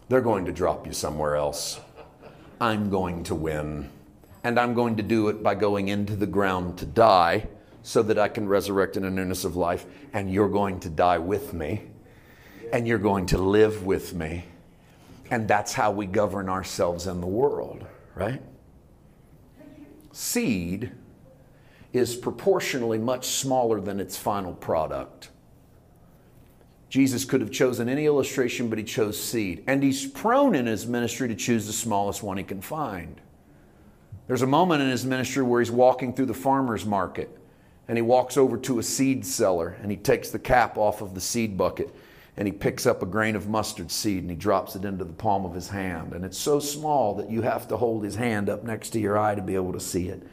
they're going to drop you somewhere else. I'm going to win. And I'm going to do it by going into the ground to die so that I can resurrect in a newness of life. And you're going to die with me. And you're going to live with me. And that's how we govern ourselves in the world, right? Seed is proportionally much smaller than its final product. Jesus could have chosen any illustration, but he chose seed. And he's prone in his ministry to choose the smallest one he can find. There's a moment in his ministry where he's walking through the farmer's market, and he walks over to a seed seller, and he takes the cap off of the seed bucket, and he picks up a grain of mustard seed, and he drops it into the palm of his hand. And it's so small that you have to hold his hand up next to your eye to be able to see it.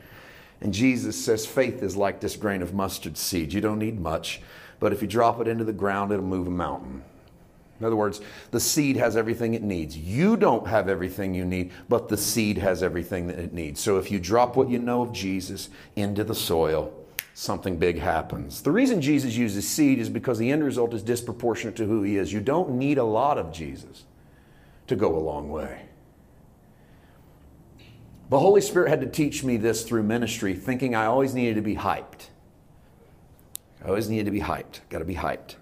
And Jesus says faith is like this grain of mustard seed. You don't need much, but if you drop it into the ground, it'll move a mountain. In other words, the seed has everything it needs. You don't have everything you need, but the seed has everything that it needs. So if you drop what you know of Jesus into the soil, something big happens. The reason Jesus uses seed is because the end result is disproportionate to who he is. You don't need a lot of Jesus to go a long way. The Holy Spirit had to teach me this through ministry, thinking I always needed to be hyped. Got to be hyped.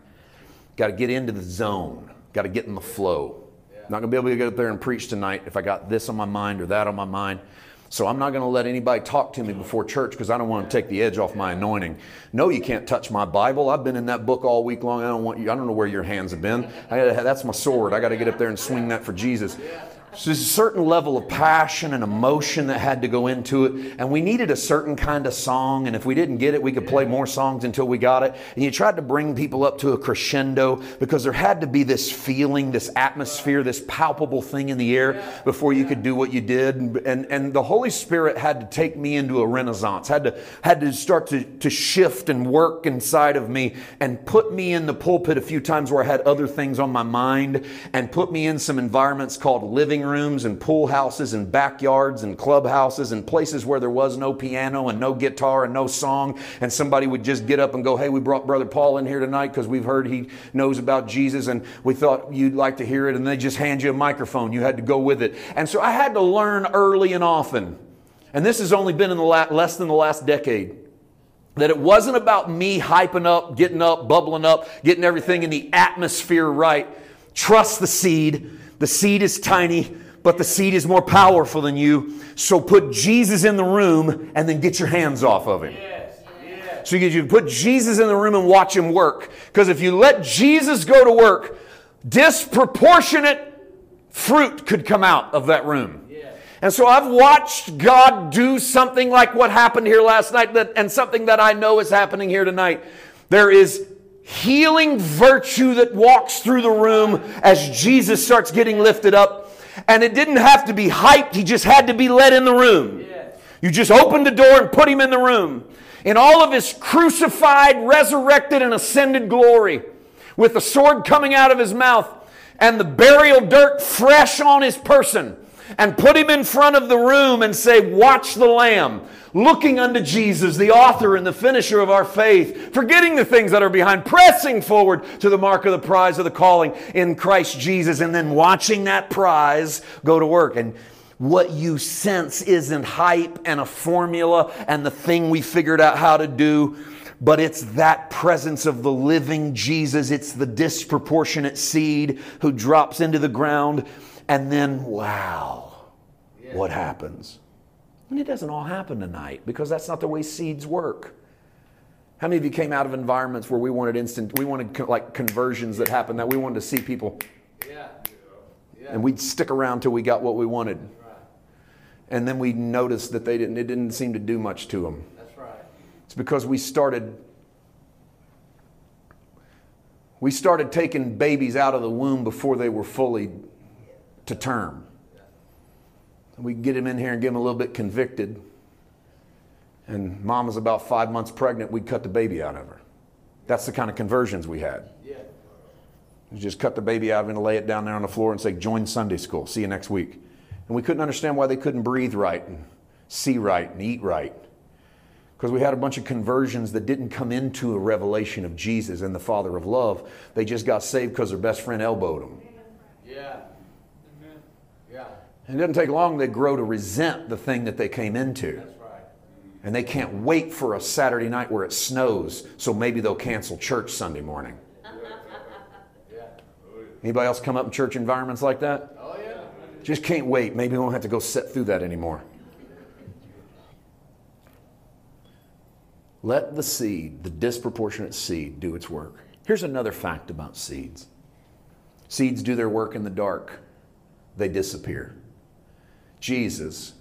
Got to get into the zone. Got to get in the flow. Yeah. Not going to be able to get up there and preach tonight if I got this on my mind or that on my mind. So I'm not going to let anybody talk to me before church because I don't want to take the edge off my anointing. No, you can't touch my Bible. I've been in that book all week long. I don't want you. I don't know where your hands have been. That's my sword. I got to get up there and swing that for Jesus. So there's a certain level of passion and emotion that had to go into it. And we needed a certain kind of song. And if we didn't get it, we could play more songs until we got it. And you tried to bring people up to a crescendo because there had to be this feeling, this atmosphere, this palpable thing in the air before you could do what you did. And the Holy Spirit had to take me into a renaissance, had to start to shift and work inside of me and put me in the pulpit a few times where I had other things on my mind and put me in some environments called living rooms and pool houses and backyards and clubhouses and places where there was no piano and no guitar and no song, and somebody would just get up and go, hey, we brought Brother Paul in here tonight because we've heard he knows about Jesus and we thought you'd like to hear it, and they just hand you a microphone. You had to go with it. And so I had to learn early and often, and this has only been in the less than the last decade, that it wasn't about me hyping up, getting up, bubbling up, getting everything in the atmosphere right. Trust the seed. The seed is tiny, but the seed is more powerful than you. So put Jesus in the room and then get your hands off of him. So you put Jesus in the room and watch him work. Because if you let Jesus go to work, disproportionate fruit could come out of that room. And so I've watched God do something like what happened here last night, and something that I know is happening here tonight. There is healing virtue that walks through the room as Jesus starts getting lifted up. And it didn't have to be hyped. He just had to be led in the room. You just opened the door and put him in the room. In all of his crucified, resurrected, and ascended glory, with the sword coming out of his mouth and the burial dirt fresh on his person, and put him in front of the room and say, watch the Lamb, looking unto Jesus, the author and the finisher of our faith, forgetting the things that are behind, pressing forward to the mark of the prize of the calling in Christ Jesus, and then watching that prize go to work. And what you sense isn't hype and a formula and the thing we figured out how to do, but it's that presence of the living Jesus. It's the disproportionate seed who drops into the ground. And then, wow, what happens? And it doesn't all happen tonight, because that's not the way seeds work. How many of you came out of environments where we wanted instant, we wanted like conversions that happened, that we wanted to see people? And we'd stick around till we got what we wanted. And then we noticed that it didn't seem to do much to them. It's because we started taking babies out of the womb before they were fully to term. We get him in here and get him a little bit convicted. and mom was about 5 months pregnant, we'd cut the baby out of her. That's the kind of conversions we had. Yeah. You just cut the baby out of it and lay it down there on the floor and say, join Sunday school, see you next week. And we couldn't understand why they couldn't breathe right and see right and eat right. Because we had a bunch of conversions that didn't come into a revelation of Jesus and the Father of love. They just got saved because their best friend elbowed them. Yeah. Yeah. And it doesn't take long, they grow to resent the thing that they came into. That's right. And they can't wait for a Saturday night where it snows, so maybe they'll cancel church Sunday morning. Anybody else come up in church environments like that? Oh, yeah. Just can't wait. Maybe we won't have to go sit through that anymore. Let the seed, the disproportionate seed, do its work. Here's another fact about seeds. Seeds do their work in the dark. They disappear. Jesus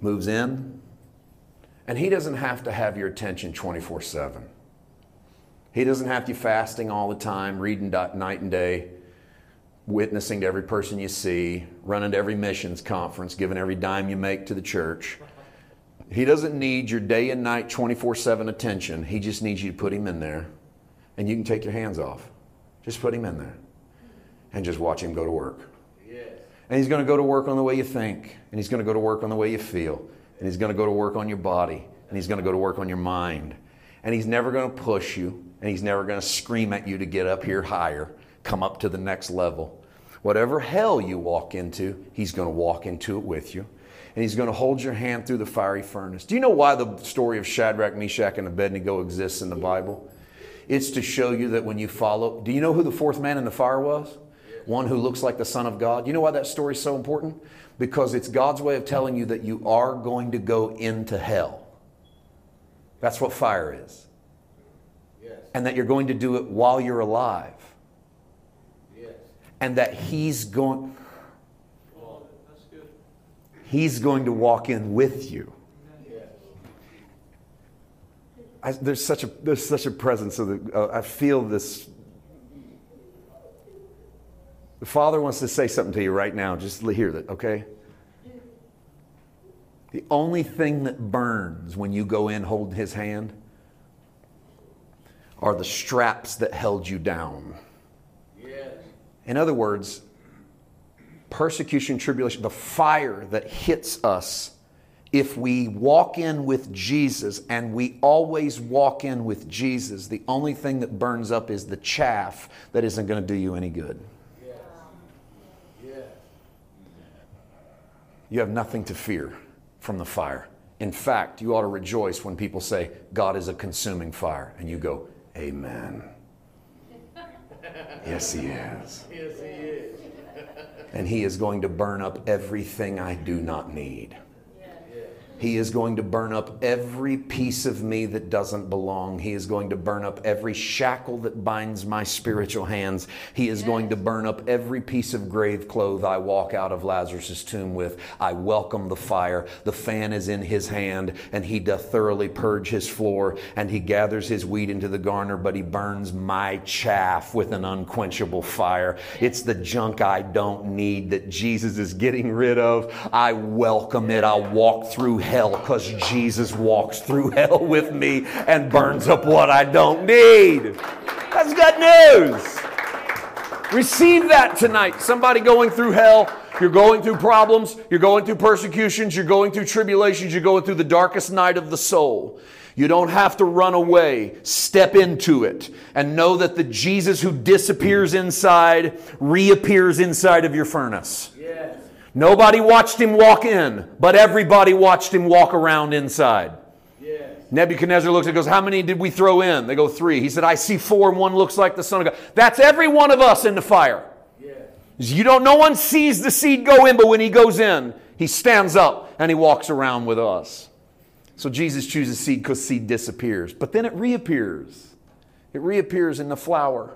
moves in, and he doesn't have to have your attention 24/7. He doesn't have you fasting all the time, reading night and day, witnessing to every person you see, running to every missions conference, giving every dime you make to the church. He doesn't need your day and night 24/7 attention. He just needs you to put him in there, and you can take your hands off. Just put him in there and just watch him go to work. Yes. And he's going to go to work on the way you think, and he's going to go to work on the way you feel, and he's going to go to work on your body, and he's going to go to work on your mind. And he's never going to push you. And he's never going to scream at you to get up here higher, come up to the next level. Whatever hell you walk into, he's going to walk into it with you. And he's going to hold your hand through the fiery furnace. Do you know why the story of Shadrach, Meshach, and Abednego exists in the Bible? It's to show you that when you follow... Do you know who the fourth man in the fire was? One who looks like the Son of God. You know why that story is so important? Because it's God's way of telling you that you are going to go into hell. That's what fire is. And that you're going to do it while you're alive. Yes. And that he's going to walk in with you. Yes. There's such a presence of the... I feel this. The Father wants to say something to you right now. Just hear that, okay? The only thing that burns when you go in holding his hand are the straps that held you down. Yes. In other words, persecution, tribulation, the fire that hits us, if we walk in with Jesus, and we always walk in with Jesus, the only thing that burns up is the chaff that isn't going to do you any good. Yes. Yes. You have nothing to fear from the fire. In fact, you ought to rejoice when people say, God is a consuming fire, and you go, amen. Yes, he is. Yes, he is. And he is going to burn up everything I do not need. He is going to burn up every piece of me that doesn't belong. He is going to burn up every shackle that binds my spiritual hands. He is going to burn up every piece of grave clothes I walk out of Lazarus' tomb with. I welcome the fire. The fan is in his hand, and he doth thoroughly purge his floor, and he gathers his wheat into the garner, but he burns my chaff with an unquenchable fire. It's the junk I don't need that Jesus is getting rid of. I welcome it. I'll walk through hell because Jesus walks through hell with me and burns up what I don't need. That's good news. Receive that tonight. Somebody going through hell, you're going through problems, you're going through persecutions, you're going through tribulations, you're going through the darkest night of the soul. You don't have to run away. Step into it and know that the Jesus who disappears inside reappears inside of your furnace. Yes. Nobody watched him walk in, but everybody watched him walk around inside. Yes. Nebuchadnezzar looks and goes, how many did we throw in? They go, 3. He said, I see 4, and one looks like the Son of God. That's every one of us in the fire. Yes. No one sees the seed go in, but when he goes in, he stands up and he walks around with us. So Jesus chooses seed because seed disappears. But then it reappears. It reappears in the flower,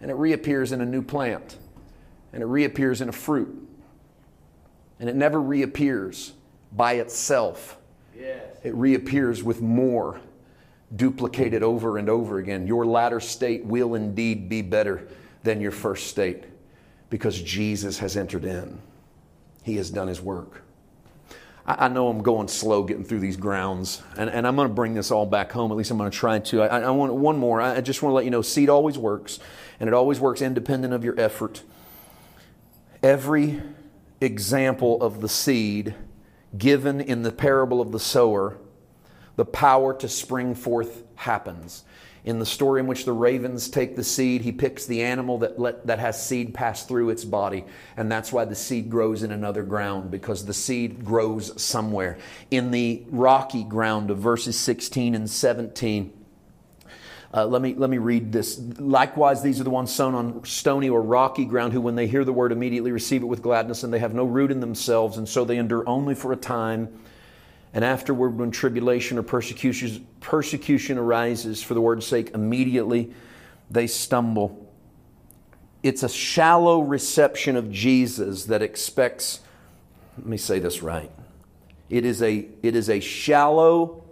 and it reappears in a new plant, and it reappears in a fruit. And it never reappears by itself. Yes. It reappears with more, duplicated over and over again. Your latter state will indeed be better than your first state because Jesus has entered in. He has done his work. I know I'm going slow getting through these grounds, and I'm going to bring this all back home. At least I'm going to try to. I want one more. I just want to let you know, seed always works, and it always works independent of your effort. Every example of the seed given in the parable of the sower, the power to spring forth happens. In the story in which the ravens take the seed, he picks the animal that has seed pass through its body. And that's why the seed grows in another ground, because the seed grows somewhere. In the rocky ground of verses 16 and 17, let me read this. Likewise, these are the ones sown on stony or rocky ground, who when they hear the word immediately receive it with gladness, and they have no root in themselves, and so they endure only for a time. And afterward, when tribulation or persecution arises for the word's sake, immediately they stumble. It's a shallow reception of Jesus that expects, let me say this right, it is a shallow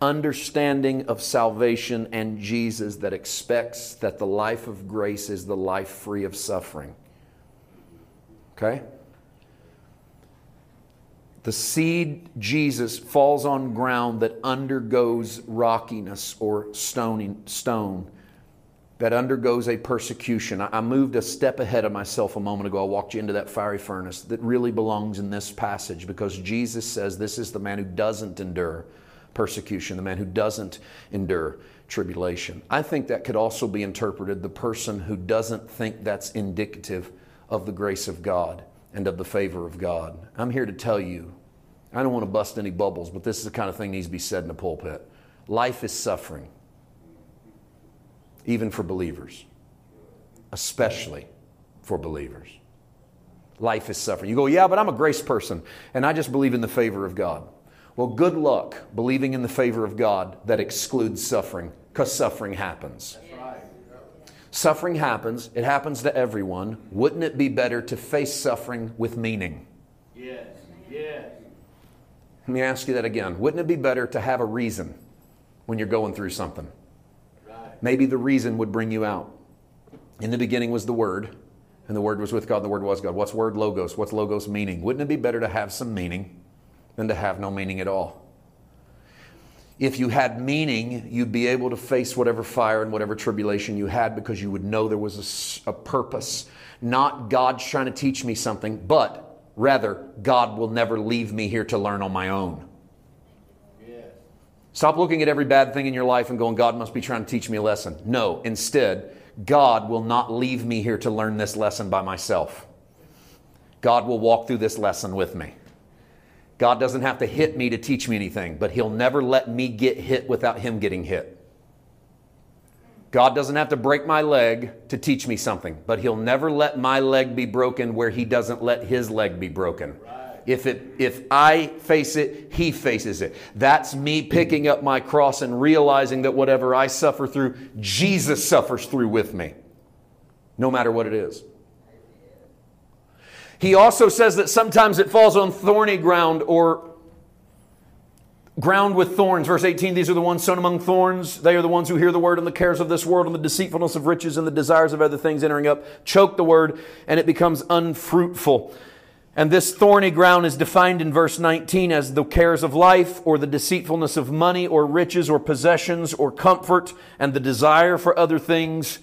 understanding of salvation and Jesus that expects that the life of grace is the life free of suffering. Okay? The seed, Jesus, falls on ground that undergoes rockiness or stone, that undergoes a persecution. I moved a step ahead of myself a moment ago. I walked you into that fiery furnace that really belongs in this passage, because Jesus says this is the man who doesn't endure persecution, the man who doesn't endure tribulation. I think that could also be interpreted the person who doesn't think that's indicative of the grace of God and of the favor of God. I'm here to tell you, I don't want to bust any bubbles, but this is the kind of thing that needs to be said in the pulpit. Life is suffering, even for believers, especially for believers. Life is suffering. You go, yeah, but I'm a grace person, and I just believe in the favor of God. Well, good luck believing in the favor of God that excludes suffering, because suffering happens. Suffering happens. It happens to everyone. Wouldn't it be better to face suffering with meaning? Yes. Yes. Let me ask you that again. Wouldn't it be better to have a reason when you're going through something? Right. Maybe the reason would bring you out. In the beginning was the Word, and the Word was with God, and the Word was God. What's Word? Logos. What's Logos? Meaning. Wouldn't it be better to have some meaning than to have no meaning at all? If you had meaning, you'd be able to face whatever fire and whatever tribulation you had, because you would know there was a purpose. Not God's trying to teach me something, but rather God will never leave me here to learn on my own. Yeah. Stop looking at every bad thing in your life and going, God must be trying to teach me a lesson. No, instead, God will not leave me here to learn this lesson by myself. God will walk through this lesson with me. God doesn't have to hit me to teach me anything, but He'll never let me get hit without Him getting hit. God doesn't have to break my leg to teach me something, but He'll never let my leg be broken where He doesn't let His leg be broken. Right. If I face it, He faces it. That's me picking up my cross and realizing that whatever I suffer through, Jesus suffers through with me, no matter what it is. He also says that sometimes it falls on thorny ground or ground with thorns. Verse 18, these are the ones sown among thorns. They are the ones who hear the word, and the cares of this world and the deceitfulness of riches and the desires of other things entering up choke the word, and it becomes unfruitful. And this thorny ground is defined in verse 19 as the cares of life, or the deceitfulness of money or riches or possessions or comfort, and the desire for other things.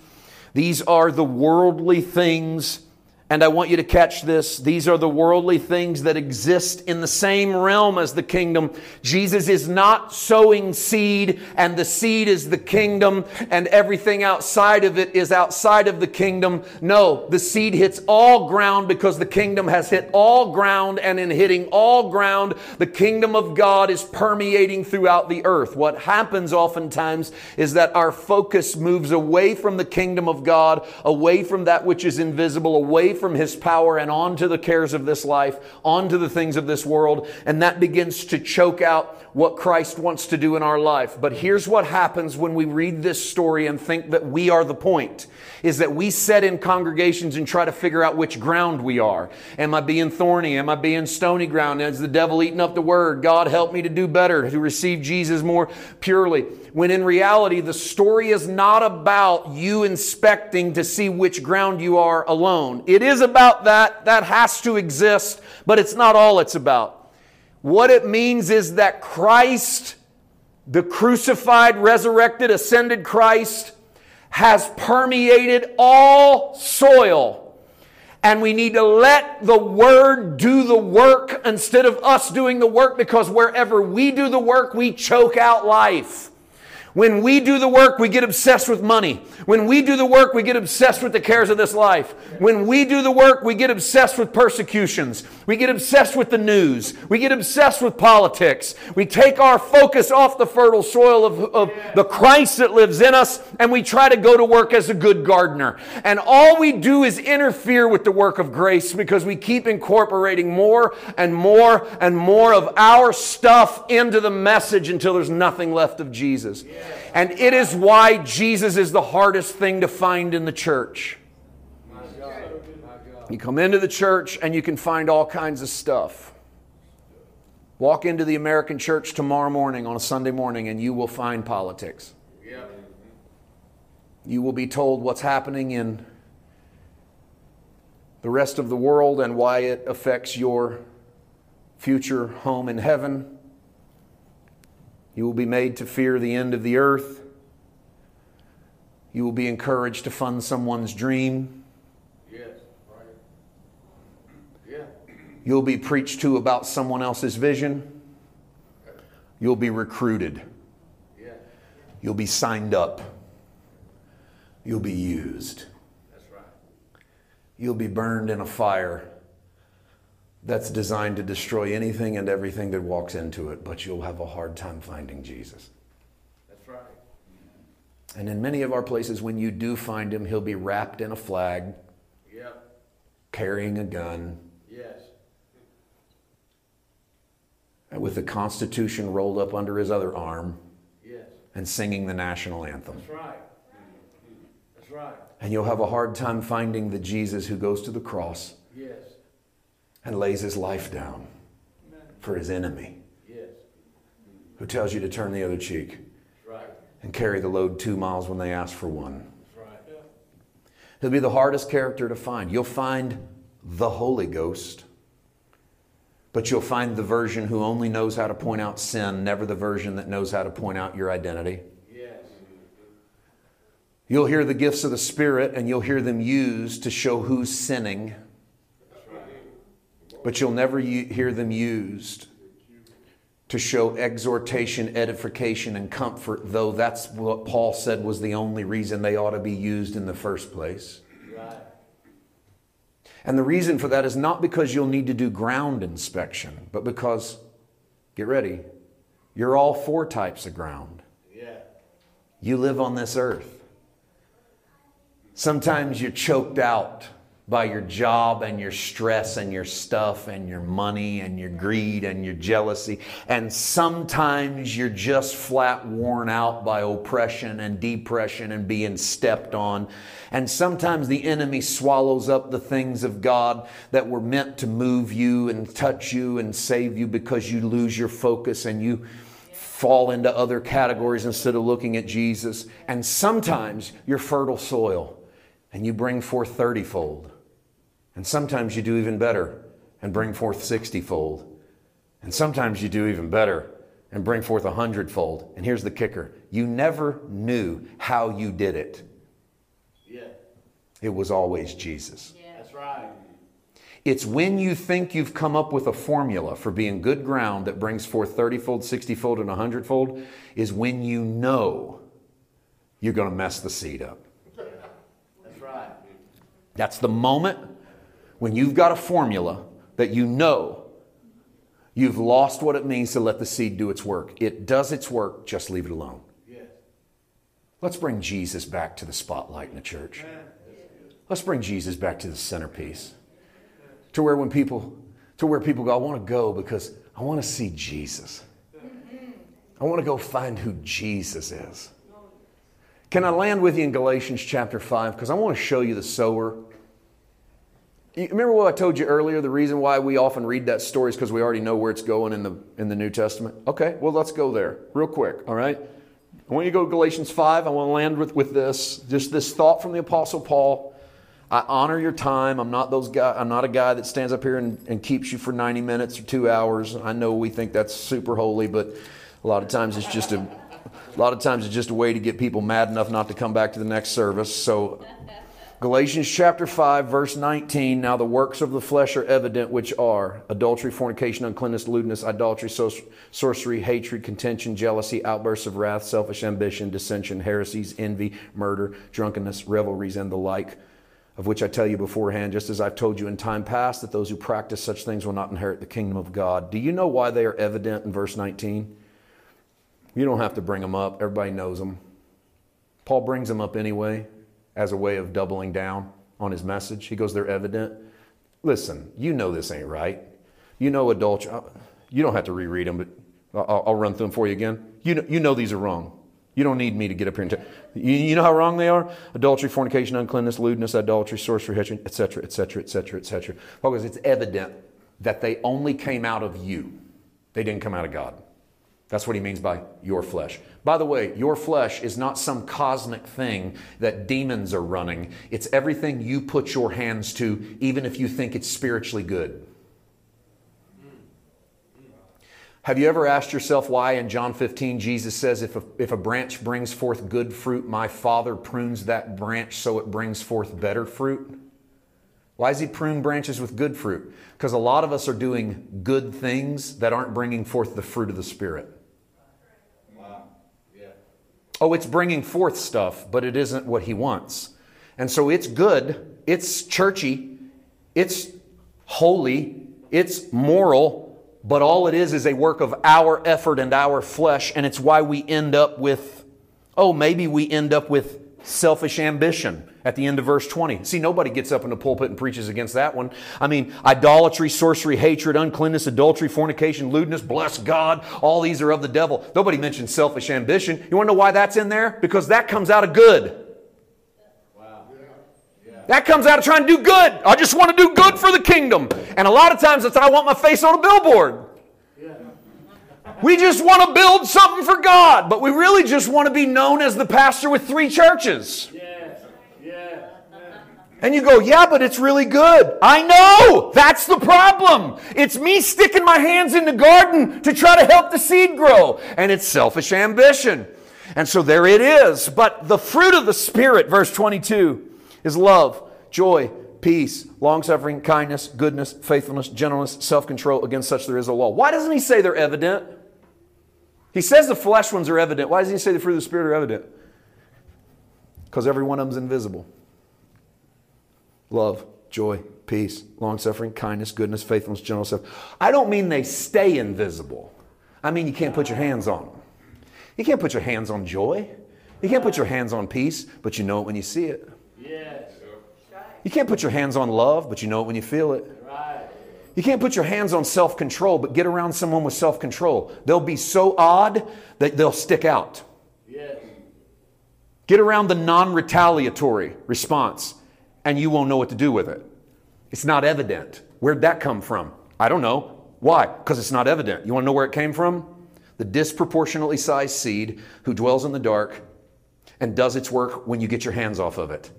These are the worldly things. And I want you to catch this. These are the worldly things that exist in the same realm as the kingdom. Jesus is not sowing seed, and the seed is the kingdom, and everything outside of it is outside of the kingdom. No, the seed hits all ground, because the kingdom has hit all ground, and in hitting all ground, the kingdom of God is permeating throughout the earth. What happens oftentimes is that our focus moves away from the kingdom of God, away from that which is invisible, away from His power, and onto the cares of this life, onto the things of this world, and that begins to choke out what Christ wants to do in our life. But here's what happens when we read this story and think that we are the point, is that we sit in congregations and try to figure out which ground we are. Am I being thorny? Am I being stony ground? Is the devil eating up the word? God, help me to do better, to receive Jesus more purely. When in reality, the story is not about you inspecting to see which ground you are alone. It is about that. That has to exist, but it's not all it's about. What it means is that Christ, the crucified, resurrected, ascended Christ, has permeated all soil. And we need to let the Word do the work instead of us doing the work, because wherever we do the work, we choke out life. When we do the work, we get obsessed with money. When we do the work, we get obsessed with the cares of this life. When we do the work, we get obsessed with persecutions. We get obsessed with the news. We get obsessed with politics. We take our focus off the fertile soil of the Christ that lives in us, and we try to go to work as a good gardener. And all we do is interfere with the work of grace, because we keep incorporating more and more and more of our stuff into the message until there's nothing left of Jesus. And it is why Jesus is the hardest thing to find in the church. You come into the church and you can find all kinds of stuff. Walk into the American church tomorrow morning on a Sunday morning and you will find politics. You will be told what's happening in the rest of the world and why it affects your future home in heaven. You will be made to fear the end of the earth. You will be encouraged to fund someone's dream. Yes, right. Yeah. You'll be preached to about someone else's vision. You'll be recruited. Yeah. You'll be signed up. You'll be used. That's right. You'll be burned in a fire that's designed to destroy anything and everything that walks into it, but you'll have a hard time finding Jesus. That's right. And in many of our places, when you do find him, he'll be wrapped in a flag, yep, carrying a gun, yes, and with the Constitution rolled up under his other arm, yes, and singing the national anthem. That's right. That's right. And you'll have a hard time finding the Jesus who goes to the cross, yes, and lays his life down for his enemy, yes, who tells you to turn the other cheek, right, and carry the load 2 miles when they ask for one. Right. He'll be the hardest character to find. You'll find the Holy Ghost, but you'll find the version who only knows how to point out sin, never the version that knows how to point out your identity. Yes. You'll hear the gifts of the Spirit, and you'll hear them used to show who's sinning, but you'll never hear them used to show exhortation, edification, and comfort, though that's what Paul said was the only reason they ought to be used in the first place. Right. And the reason for that is not because you'll need to do ground inspection, but because, get ready, you're all four types of ground. Yeah. You live on this earth. Sometimes you're choked out by your job and your stress and your stuff and your money and your greed and your jealousy. And sometimes you're just flat worn out by oppression and depression and being stepped on. And sometimes the enemy swallows up the things of God that were meant to move you and touch you and save you, because you lose your focus and you fall into other categories instead of looking at Jesus. And sometimes you're fertile soil and you bring forth 30-fold. And sometimes you do even better and bring forth 60-fold. And sometimes you do even better and bring forth 100-fold. And here's the kicker. You never knew how you did it. Yeah. It was always Jesus. Yeah. That's right. It's when you think you've come up with a formula for being good ground that brings forth 30-fold, 60-fold, and 100-fold is when you know you're going to mess the seed up. That's the moment when you've got a formula that you know you've lost what it means to let the seed do its work. It does its work, just leave it alone. Yes. Let's bring Jesus back to the spotlight in the church. Let's bring Jesus back to the centerpiece. To where people go, I want to go because I want to see Jesus. I want to go find who Jesus is. Can I land with you in Galatians chapter 5? Because I want to show you the sower. You remember what I told you earlier? The reason why we often read that story is because we already know where it's going in the New Testament. Okay, well, let's go there real quick, all right? I want you to go to Galatians 5. I want to land with this, just this thought from the Apostle Paul. I honor your time. I'm not those guy. I'm not a guy that stands up here and keeps you for 90 minutes or 2 hours. I know we think that's super holy, but a lot of times it's just a way to get people mad enough not to come back to the next service. So Galatians chapter 5, verse 19, now the works of the flesh are evident, which are adultery, fornication, uncleanness, lewdness, idolatry, sorcery, hatred, contention, jealousy, outbursts of wrath, selfish ambition, dissension, heresies, envy, murder, drunkenness, revelries, and the like, of which I tell you beforehand, just as I've told you in time past, that those who practice such things will not inherit the kingdom of God. Do you know why they are evident in verse 19? You don't have to bring them up. Everybody knows them. Paul brings them up anyway, as a way of doubling down on his message. He goes, they're evident. Listen, you know this ain't right. You know adultery. You don't have to reread them, but I'll run through them for you again. You know these are wrong. You don't need me to get up here and tell you know how wrong they are? Adultery, fornication, uncleanness, lewdness, idolatry, sorcery, hatred, etc., etc., etc., etc. Paul goes, it's evident that they only came out of you. They didn't come out of God. That's what he means by your flesh. By the way, your flesh is not some cosmic thing that demons are running. It's everything you put your hands to, even if you think it's spiritually good. Have you ever asked yourself why in John 15, Jesus says, if a branch brings forth good fruit, my Father prunes that branch so it brings forth better fruit? Why does he prune branches with good fruit? Because a lot of us are doing good things that aren't bringing forth the fruit of the Spirit. Oh, it's bringing forth stuff, but it isn't what he wants. And so it's good, it's churchy, it's holy, it's moral, but all it is a work of our effort and our flesh, and it's why we end up with, selfish ambition at the end of verse 20. See, nobody gets up in the pulpit and preaches against that one. I mean, idolatry, sorcery, hatred, uncleanness, adultery, fornication, lewdness, bless God. All these are of the devil. Nobody mentions selfish ambition. You want to know why that's in there? Because that comes out of good. Wow. Yeah. That comes out of trying to do good. I just want to do good for the kingdom. And a lot of times it's I want my face on a billboard. Yeah. We just want to build something for God, but we really just want to be known as the pastor with 3 churches. Yes. Yes. And you go, yeah, but it's really good. I know. That's the problem. It's me sticking my hands in the garden to try to help the seed grow. And it's selfish ambition. And so there it is. But the fruit of the Spirit, verse 22, is love, joy, peace, long-suffering, kindness, goodness, faithfulness, gentleness, self-control. Against such there is a law. Why doesn't he say they're evident? He says the flesh ones are evident. Why does he say the fruit of the Spirit are evident? Because every one of them is invisible. Love, joy, peace, long-suffering, kindness, goodness, faithfulness, gentleness. I don't mean they stay invisible. I mean you can't put your hands on them. You can't put your hands on joy. You can't put your hands on peace, but you know it when you see it. Yes. You can't put your hands on love, but you know it when you feel it. Right. You can't put your hands on self-control, but get around someone with self-control. They'll be so odd that they'll stick out. Yes. Get around the non-retaliatory response, and you won't know what to do with it. It's not evident. Where'd that come from? I don't know. Why? Because it's not evident. You want to know where it came from? The disproportionately sized seed who dwells in the dark and does its work when you get your hands off of it.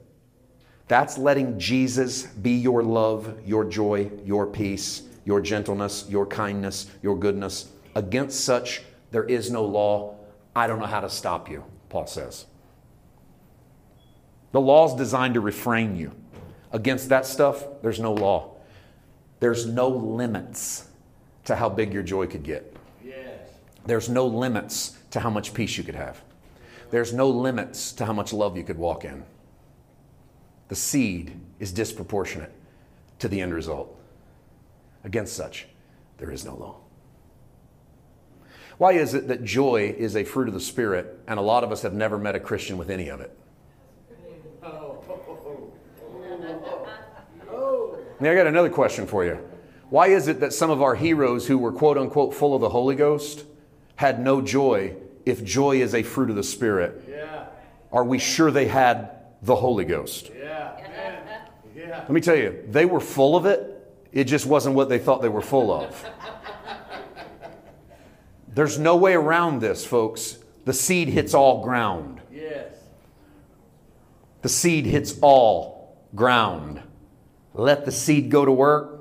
That's letting Jesus be your love, your joy, your peace, your gentleness, your kindness, your goodness. Against such, there is no law. I don't know how to stop you, Paul says. The law's designed to refrain you. Against that stuff, there's no law. There's no limits to how big your joy could get. Yes. There's no limits to how much peace you could have. There's no limits to how much love you could walk in. The seed is disproportionate to the end result. Against such, there is no law. Why is it that joy is a fruit of the Spirit, and a lot of us have never met a Christian with any of it? Now I got another question for you. Why is it that some of our heroes who were quote unquote full of the Holy Ghost had no joy if joy is a fruit of the Spirit? Yeah. Are we sure they had the Holy Ghost? Yeah. Yeah. Let me tell you, they were full of it. It just wasn't what they thought they were full of. There's no way around this, folks. The seed hits all ground. Yes. The seed hits all ground. Let the seed go to work.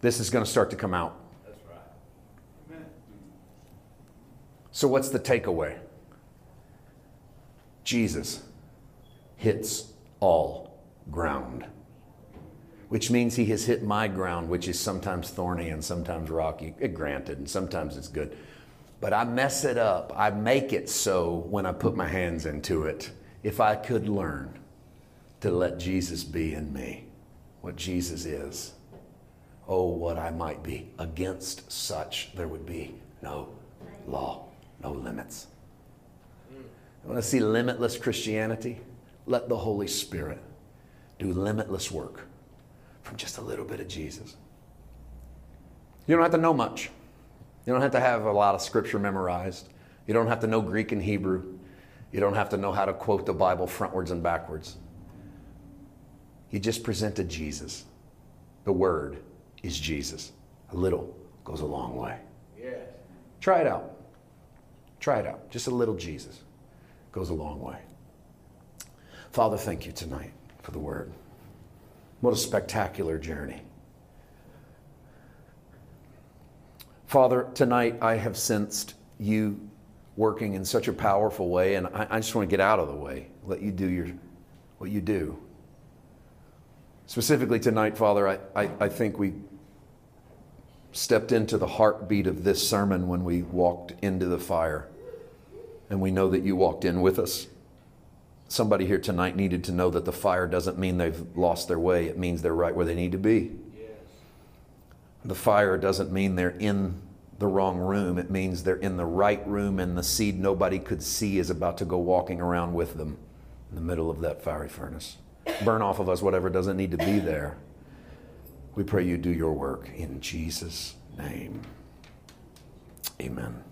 This is going to start to come out. That's right. Amen. So what's the takeaway? Jesus hits all ground, which means he has hit my ground, which is sometimes thorny and sometimes rocky, granted, and sometimes it's good. But I mess it up. I make it so when I put my hands into it. If I could learn to let Jesus be in me, what Jesus is, oh, what I might be. Against such there would be no law, no limits. You want to see limitless Christianity? Let the Holy Spirit do limitless work from just a little bit of Jesus. You don't have to know much. You don't have to have a lot of scripture memorized. You don't have to know Greek and Hebrew. You don't have to know how to quote the Bible frontwards and backwards. You just presented Jesus. The Word is Jesus. A little goes a long way. Yes. Try it out. Try it out. Just a little Jesus goes a long way. Father, thank you tonight for the Word. What a spectacular journey. Father, tonight I have sensed you working in such a powerful way, and I just want to get out of the way. Let you do what you do. Specifically tonight, Father, I think we stepped into the heartbeat of this sermon when we walked into the fire, and we know that you walked in with us. Somebody here tonight needed to know that the fire doesn't mean they've lost their way. It means they're right where they need to be. The fire doesn't mean they're in the wrong room. It means they're in the right room, and the seed nobody could see is about to go walking around with them in the middle of that fiery furnace. Burn off of us whatever doesn't need to be there. We pray you do your work in Jesus' name. Amen.